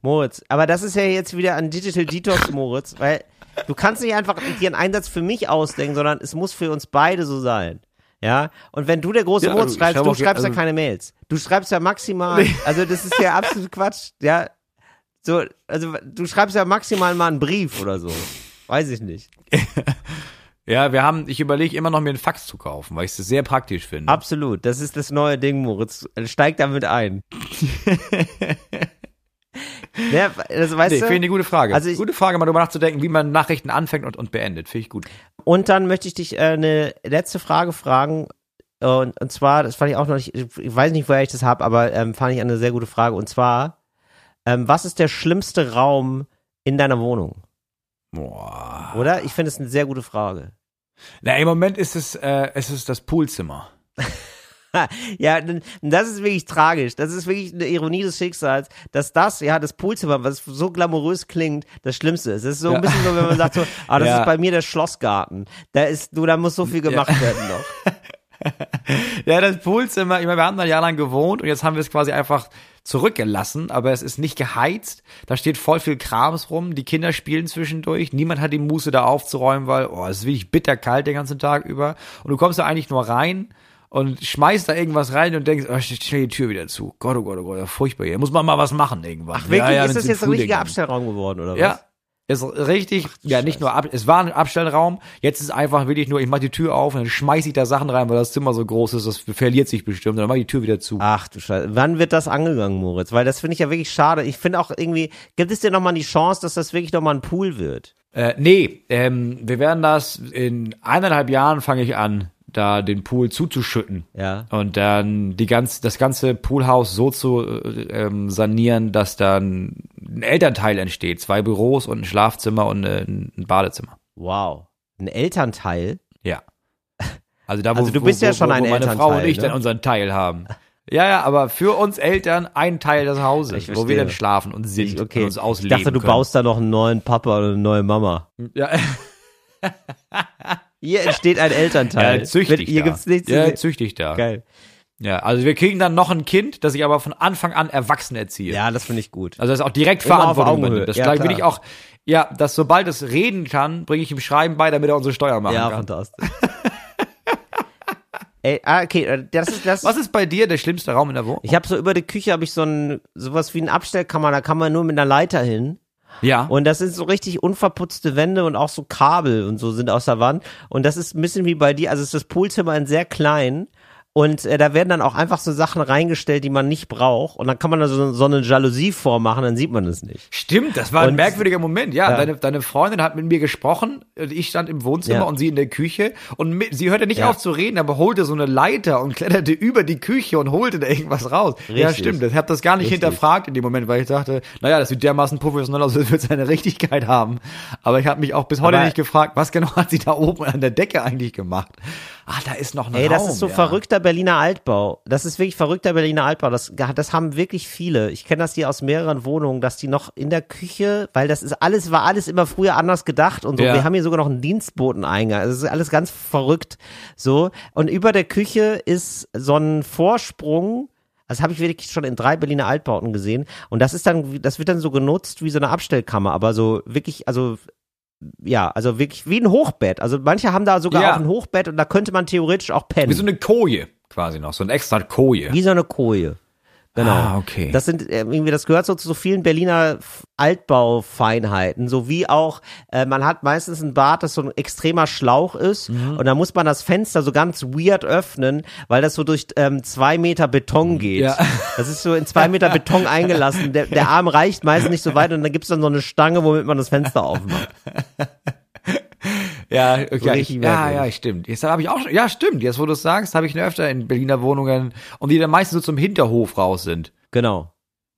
Moritz, aber das ist ja jetzt wieder ein Digital Detox, Moritz, weil du kannst nicht einfach dir einen Einsatz für mich ausdenken, sondern es muss für uns beide so sein. Ja, und wenn du der große Moritz schreibst, du schreibst ja keine Mails. Du schreibst ja maximal, also das ist ja absolut Quatsch, ja. So, also du schreibst ja maximal mal einen Brief oder so. Weiß ich nicht. Ja, ich überlege immer noch, mir einen Fax zu kaufen, weil ich es sehr praktisch finde. Absolut, das ist das neue Ding, Moritz. Steig damit ein. Ja, das weißt du. Finde ich eine gute Frage. Also gute Frage, mal darüber nachzudenken, wie man Nachrichten anfängt und beendet. Finde ich gut. Und dann möchte ich dich eine letzte Frage fragen. Und zwar, das fand ich auch noch nicht, ich weiß nicht, woher ich das habe, aber fand ich eine sehr gute Frage. Und zwar, was ist der schlimmste Raum in deiner Wohnung? Boah. Oder? Ich finde es eine sehr gute Frage. Na, im Moment ist es ist das Poolzimmer. Ja, das ist wirklich tragisch. Das ist wirklich eine Ironie des Schicksals, dass das Poolzimmer, was so glamourös klingt, das Schlimmste ist. Das ist so ein bisschen so, wenn man sagt so, das ist bei mir der Schlossgarten. Da muss so viel gemacht werden noch. Ja, das Poolzimmer, ich meine, wir haben da ein Jahr lang gewohnt und jetzt haben wir es quasi einfach zurückgelassen, aber es ist nicht geheizt, da steht voll viel Krams rum, die Kinder spielen zwischendurch, niemand hat die Muße da aufzuräumen, weil es ist wirklich bitterkalt den ganzen Tag über und du kommst da eigentlich nur rein und schmeißt da irgendwas rein und denkst, schnell die Tür wieder zu, Gott, furchtbar hier, muss man mal was machen irgendwann. Ach wirklich, ist das jetzt ein richtiger Abstellraum geworden oder was? Ja. Ist richtig, es war ein Abstellraum, jetzt ist einfach wirklich nur, ich mach die Tür auf und dann schmeiße ich da Sachen rein, weil das Zimmer so groß ist, das verliert sich bestimmt, dann mach ich die Tür wieder zu. Ach du Scheiße, wann wird das angegangen, Moritz? Weil das finde ich ja wirklich schade, ich finde auch irgendwie, gibt es dir nochmal die Chance, dass das wirklich nochmal ein Pool wird? Wir werden das, in 1,5 Jahren fange ich an, da den Pool zuzuschütten und dann das ganze Poolhaus so zu sanieren, dass dann ein Elternteil entsteht. 2 Büros und ein Schlafzimmer und ein Badezimmer. Wow. Ein Elternteil? Ja. Also da, wo, also du bist wo, ja schon wo, wo ein meine Elternteil, Frau und ich dann unseren Teil haben. Ja, aber für uns Eltern ein Teil des Hauses, wo wir dann schlafen und sind und uns ausleben können. Ich dachte, du baust da noch einen neuen Papa oder eine neue Mama. Ja. Hier entsteht ein Elternteil. Ja, hier gibt's nichts. Ja, züchtig da. Geil. Ja, also wir kriegen dann noch ein Kind, das ich aber von Anfang an erwachsen erziehe. Ja, das finde ich gut. Also das ist auch direkt immer Verantwortung übernimmt. Das will ich auch, dass sobald es reden kann, bringe ich ihm Schreiben bei, damit er unsere Steuer machen kann. Ja, fantastisch. Ey, okay, das ist das. Was ist bei dir der schlimmste Raum in der Wohnung? Ich habe so über die Küche sowas wie eine Abstellkammer, da kann man nur mit einer Leiter hin. Ja. Und das sind so richtig unverputzte Wände und auch so Kabel und so sind aus der Wand. Und das ist ein bisschen wie bei dir, also ist das Poolzimmer in sehr klein und da werden dann auch einfach so Sachen reingestellt, die man nicht braucht. Und dann kann man da so eine Jalousie vormachen, dann sieht man das nicht. Stimmt, das war ein merkwürdiger Moment. Ja, Deine Freundin hat mit mir gesprochen, ich stand im Wohnzimmer und sie in der Küche und sie hörte nicht auf zu reden, aber holte so eine Leiter und kletterte über die Küche und holte da irgendwas raus. Richtig. Ja, stimmt, ich habe das gar nicht hinterfragt in dem Moment, weil ich dachte, naja, das sieht dermaßen professionell aus, das wird seine Richtigkeit haben. Aber ich habe mich auch bis heute nicht gefragt, was genau hat sie da oben an der Decke eigentlich gemacht? Ah, da ist noch ein Raum. Ey, das ist so verrückter Berliner Altbau. Das ist wirklich verrückter Berliner Altbau. Das haben wirklich viele. Ich kenne das hier aus mehreren Wohnungen, dass die noch in der Küche, weil das ist alles, war alles immer früher anders gedacht und so. Ja. Wir haben hier sogar noch einen Dienstboteneingang. Also das ist alles ganz verrückt. So. Und über der Küche ist so ein Vorsprung. Das habe ich wirklich schon in 3 Berliner Altbauten gesehen. Und das ist dann, das wird dann so genutzt wie so eine Abstellkammer, aber so wirklich, also, ja, also wirklich wie ein Hochbett. Also manche haben da sogar auch ein Hochbett und da könnte man theoretisch auch pennen. Wie so eine Koje quasi noch, so ein extra Koje. Wie so eine Koje. Genau. Ah, okay. Das sind irgendwie, das gehört so zu so vielen Berliner Altbaufeinheiten, so wie auch, man hat meistens ein Bad, das so ein extremer Schlauch ist, und da muss man das Fenster so ganz weird öffnen, weil das so durch 2 Meter Beton geht. Ja. Das ist so in 2 Meter Beton eingelassen. Der Arm reicht meistens nicht so weit und dann gibt's dann so eine Stange, womit man das Fenster aufmacht. Ja, okay, so ja, stimmt. Jetzt habe ich auch schon, ja, stimmt. Jetzt, wo du es sagst, habe ich nur öfter in Berliner Wohnungen und die dann meistens so zum Hinterhof raus sind. Genau.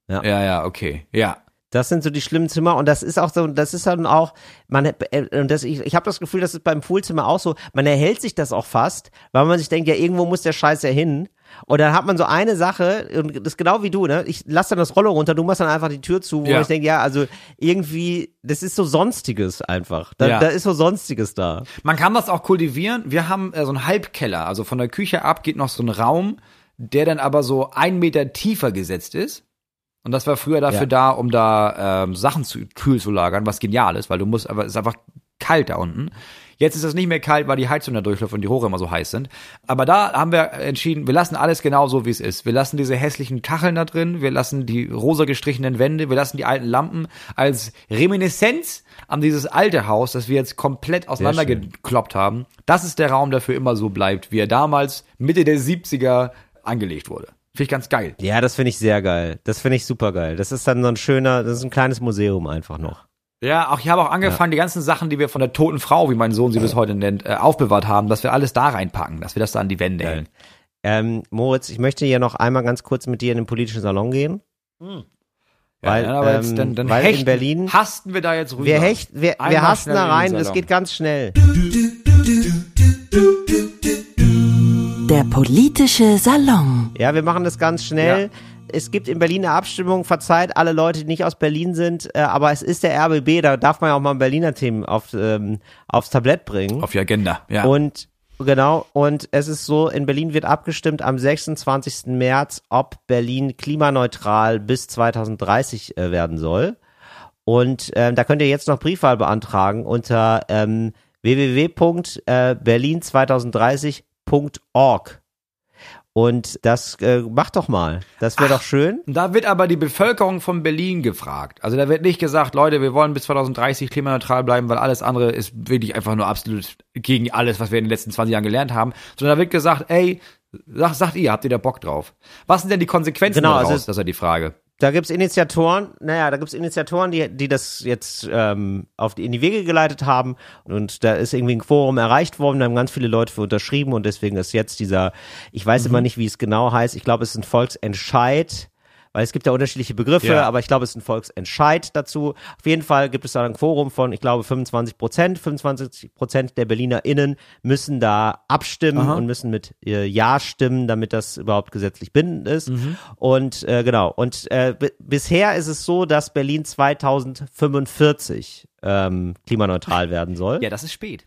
Ja, okay. Ja. Das sind so die schlimmen Zimmer und das ist auch so, das ist dann auch, ich habe das Gefühl, das ist beim Poolzimmer auch so, man erhält sich das auch fast, weil man sich denkt, ja, irgendwo muss der Scheiß ja hin. Und dann hat man so eine Sache, und das ist genau wie du, ne? Ich lasse dann das Rollo runter, du machst dann einfach die Tür zu, wo ich denke, ja, also irgendwie, das ist so Sonstiges einfach. Da ist so Sonstiges da. Man kann das auch kultivieren. Wir haben so einen Halbkeller, also von der Küche ab geht noch so ein Raum, der dann aber so 1 Meter tiefer gesetzt ist. Und das war früher dafür da, um da Sachen kühl zu lagern, was genial ist, weil du musst, aber es ist einfach kalt da unten. Jetzt ist es nicht mehr kalt, weil die Heizung da durchläuft und die Rohre immer so heiß sind. Aber da haben wir entschieden, wir lassen alles genau so, wie es ist. Wir lassen diese hässlichen Kacheln da drin, wir lassen die rosa gestrichenen Wände, wir lassen die alten Lampen als Reminiszenz an dieses alte Haus, das wir jetzt komplett auseinandergekloppt haben. Das ist der Raum, der für immer so bleibt, wie er damals Mitte der 70er angelegt wurde. Finde ich ganz geil. Ja, das finde ich sehr geil. Das finde ich super geil. Das ist dann so ein schöner, das ist ein kleines Museum einfach noch. Ja, auch ich habe auch angefangen, die ganzen Sachen, die wir von der toten Frau, wie mein Sohn sie bis heute nennt, aufbewahrt haben, dass wir alles da reinpacken, dass wir das da an die Wände hängen. Moritz, ich möchte ja noch einmal ganz kurz mit dir in den politischen Salon gehen. Hm. Weil, ja, aber jetzt, dann weil hechten, in Berlin hasten wir da jetzt rüber. Wir hasten da rein, es geht ganz schnell. Der politische Salon. Ja, wir machen das ganz schnell. Ja. Es gibt in Berlin eine Abstimmung, verzeiht alle Leute, die nicht aus Berlin sind, aber es ist der RBB, da darf man ja auch mal Berliner Themen aufs Tablett bringen. Auf die Agenda, ja. Und genau, und es ist so, in Berlin wird abgestimmt am 26. März, ob Berlin klimaneutral bis 2030 werden soll. Und da könnt ihr jetzt noch Briefwahl beantragen unter www.berlin2030.org. Und das macht doch mal. Das wäre doch schön. Da wird aber die Bevölkerung von Berlin gefragt. Also da wird nicht gesagt, Leute, wir wollen bis 2030 klimaneutral bleiben, weil alles andere ist wirklich einfach nur absolut gegen alles, was wir in den letzten 20 Jahren gelernt haben. Sondern da wird gesagt, ey, sagt ihr, habt ihr da Bock drauf? Was sind denn die Konsequenzen daraus? Genau, das ist ja die Frage. Da gibt's Initiatoren, die das jetzt in die Wege geleitet haben und da ist irgendwie ein Quorum erreicht worden, da haben ganz viele Leute für unterschrieben und deswegen ist jetzt dieser, ich weiß immer nicht, wie es genau heißt, ich glaube, es ist ein Volksentscheid, weil es gibt da unterschiedliche Begriffe, aber ich glaube, es ist ein Volksentscheid dazu. Auf jeden Fall gibt es da ein Quorum von, ich glaube, 25% der BerlinerInnen müssen da abstimmen und müssen mit Ja stimmen, damit das überhaupt gesetzlich bindend ist. Und genau, und bisher ist es so, dass Berlin 2045 klimaneutral werden soll. Ja, das ist spät.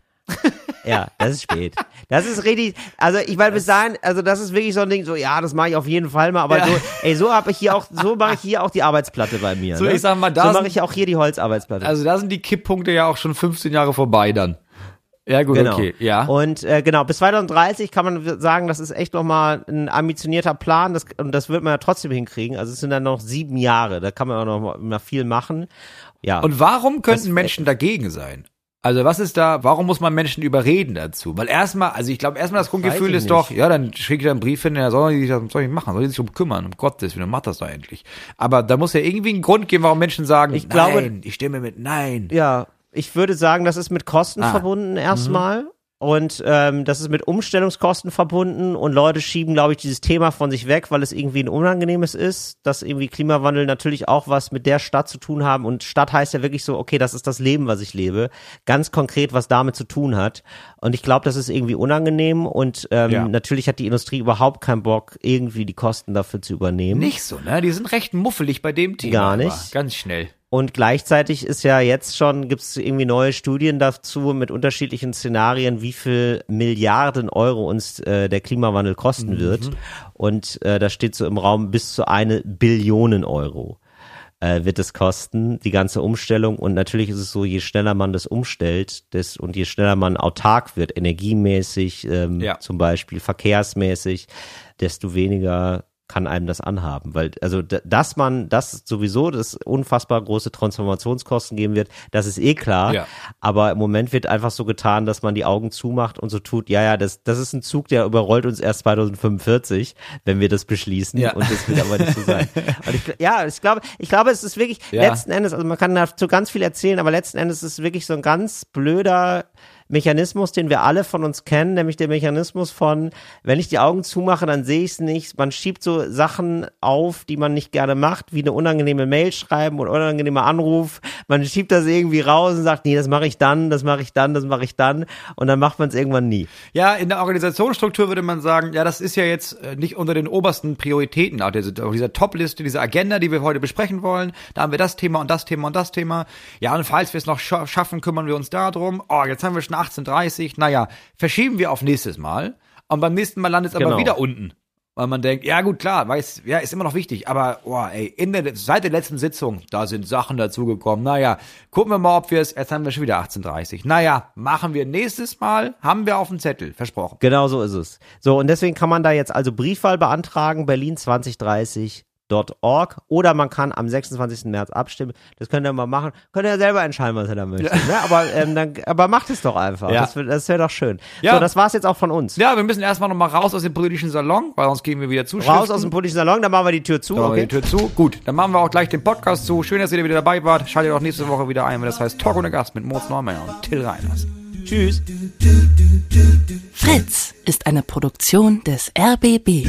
Ja, das ist spät. Das ist richtig, also ich meine, bis dahin, also das ist wirklich so ein Ding, so ja, das mache ich auf jeden Fall mal, aber so mache ich hier auch die Arbeitsplatte bei mir. So, ne? Ich sag mal, so mache ich auch hier die Holzarbeitsplatte. Also da sind die Kipppunkte ja auch schon 15 Jahre vorbei dann. Ja, gut, genau. Okay, ja. Und genau, bis 2030 kann man sagen, das ist echt nochmal ein ambitionierter Plan, und das wird man ja trotzdem hinkriegen, also es sind dann noch 7 Jahre, da kann man auch noch mal viel machen. Ja. Und warum könnten Menschen dagegen sein? Also was ist da, warum muss man Menschen überreden dazu? Weil erstmal das Grundgefühl ist doch, ja, dann schicke ich da einen Brief hin, ja, soll ich machen, soll ich sich um kümmern, um Gottes Willen, macht das doch endlich. Aber da muss ja irgendwie ein Grund geben, warum Menschen sagen, ich stimme mit nein. Ja, ich würde sagen, das ist mit Kosten verbunden erstmal. Und das ist mit Umstellungskosten verbunden und Leute schieben, glaube ich, dieses Thema von sich weg, weil es irgendwie ein unangenehmes ist, dass irgendwie Klimawandel natürlich auch was mit der Stadt zu tun haben. Und Stadt heißt ja wirklich so, okay, das ist das Leben, was ich lebe, ganz konkret, was damit zu tun hat. Und ich glaube, das ist irgendwie unangenehm und natürlich hat die Industrie überhaupt keinen Bock, irgendwie die Kosten dafür zu übernehmen. Nicht so, ne? Die sind recht muffelig bei dem Thema. Gar nicht. Aber ganz schnell. Und gleichzeitig ist ja jetzt schon, gibt es irgendwie neue Studien dazu mit unterschiedlichen Szenarien, wie viel Milliarden Euro uns der Klimawandel kosten wird. Und da steht so im Raum, bis zu 1 Billion Euro wird es kosten, die ganze Umstellung. Und natürlich ist es so, je schneller man das umstellt und je schneller man autark wird, energiemäßig, zum Beispiel verkehrsmäßig, desto weniger kann einem das anhaben, weil also dass man das sowieso, das unfassbar große Transformationskosten geben wird, das ist eh klar, aber im Moment wird einfach so getan, dass man die Augen zumacht und so tut, das ist ein Zug, der überrollt uns erst 2045, wenn wir das beschließen und das wird aber nicht so sein. Und ich glaube, es ist wirklich letzten Endes, also man kann dazu ganz viel erzählen, aber letzten Endes ist es wirklich so ein ganz blöder Mechanismus, den wir alle von uns kennen, nämlich der Mechanismus von, wenn ich die Augen zumache, dann sehe ich es nicht. Man schiebt so Sachen auf, die man nicht gerne macht, wie eine unangenehme Mail schreiben oder unangenehmer Anruf. Man schiebt das irgendwie raus und sagt, nee, das mache ich dann. Und dann macht man es irgendwann nie. Ja, in der Organisationsstruktur würde man sagen, ja, das ist ja jetzt nicht unter den obersten Prioritäten, auch dieser Top-Liste, diese Agenda, die wir heute besprechen wollen. Da haben wir das Thema und das Thema und das Thema. Ja, und falls wir es noch schaffen, kümmern wir uns darum. Oh, jetzt haben wir schon 18.30, naja, verschieben wir auf nächstes Mal und beim nächsten Mal landet es aber wieder unten, weil man denkt, ja gut, klar, ist immer noch wichtig, aber seit der letzten Sitzung, da sind Sachen dazugekommen, naja, gucken wir mal, ob wir es, jetzt haben wir schon wieder 18.30, naja, machen wir nächstes Mal, haben wir auf dem Zettel, versprochen. Genau so ist es. So, und deswegen kann man da jetzt also Briefwahl beantragen, Berlin 2030. .org oder man kann am 26. März abstimmen. Das könnt ihr mal machen. Könnt ihr ja selber entscheiden, was ihr da möchtet. Ja. Ne? Aber macht es doch einfach. Ja. Das wäre doch schön. Ja. So, das war's jetzt auch von uns. Ja, wir müssen erstmal nochmal raus aus dem politischen Salon, weil sonst gehen wir wieder zu. Raus aus dem politischen Salon, dann machen wir die Tür zu. Dann okay. Die Tür zu. Gut, dann machen wir auch gleich den Podcast zu. Schön, dass ihr wieder dabei wart. Schaltet auch nächste Woche wieder ein, wenn das heißt Talk ohne Gast mit Moritz Neumeier und Till Reiners. Tschüss. Fritz ist eine Produktion des RBB.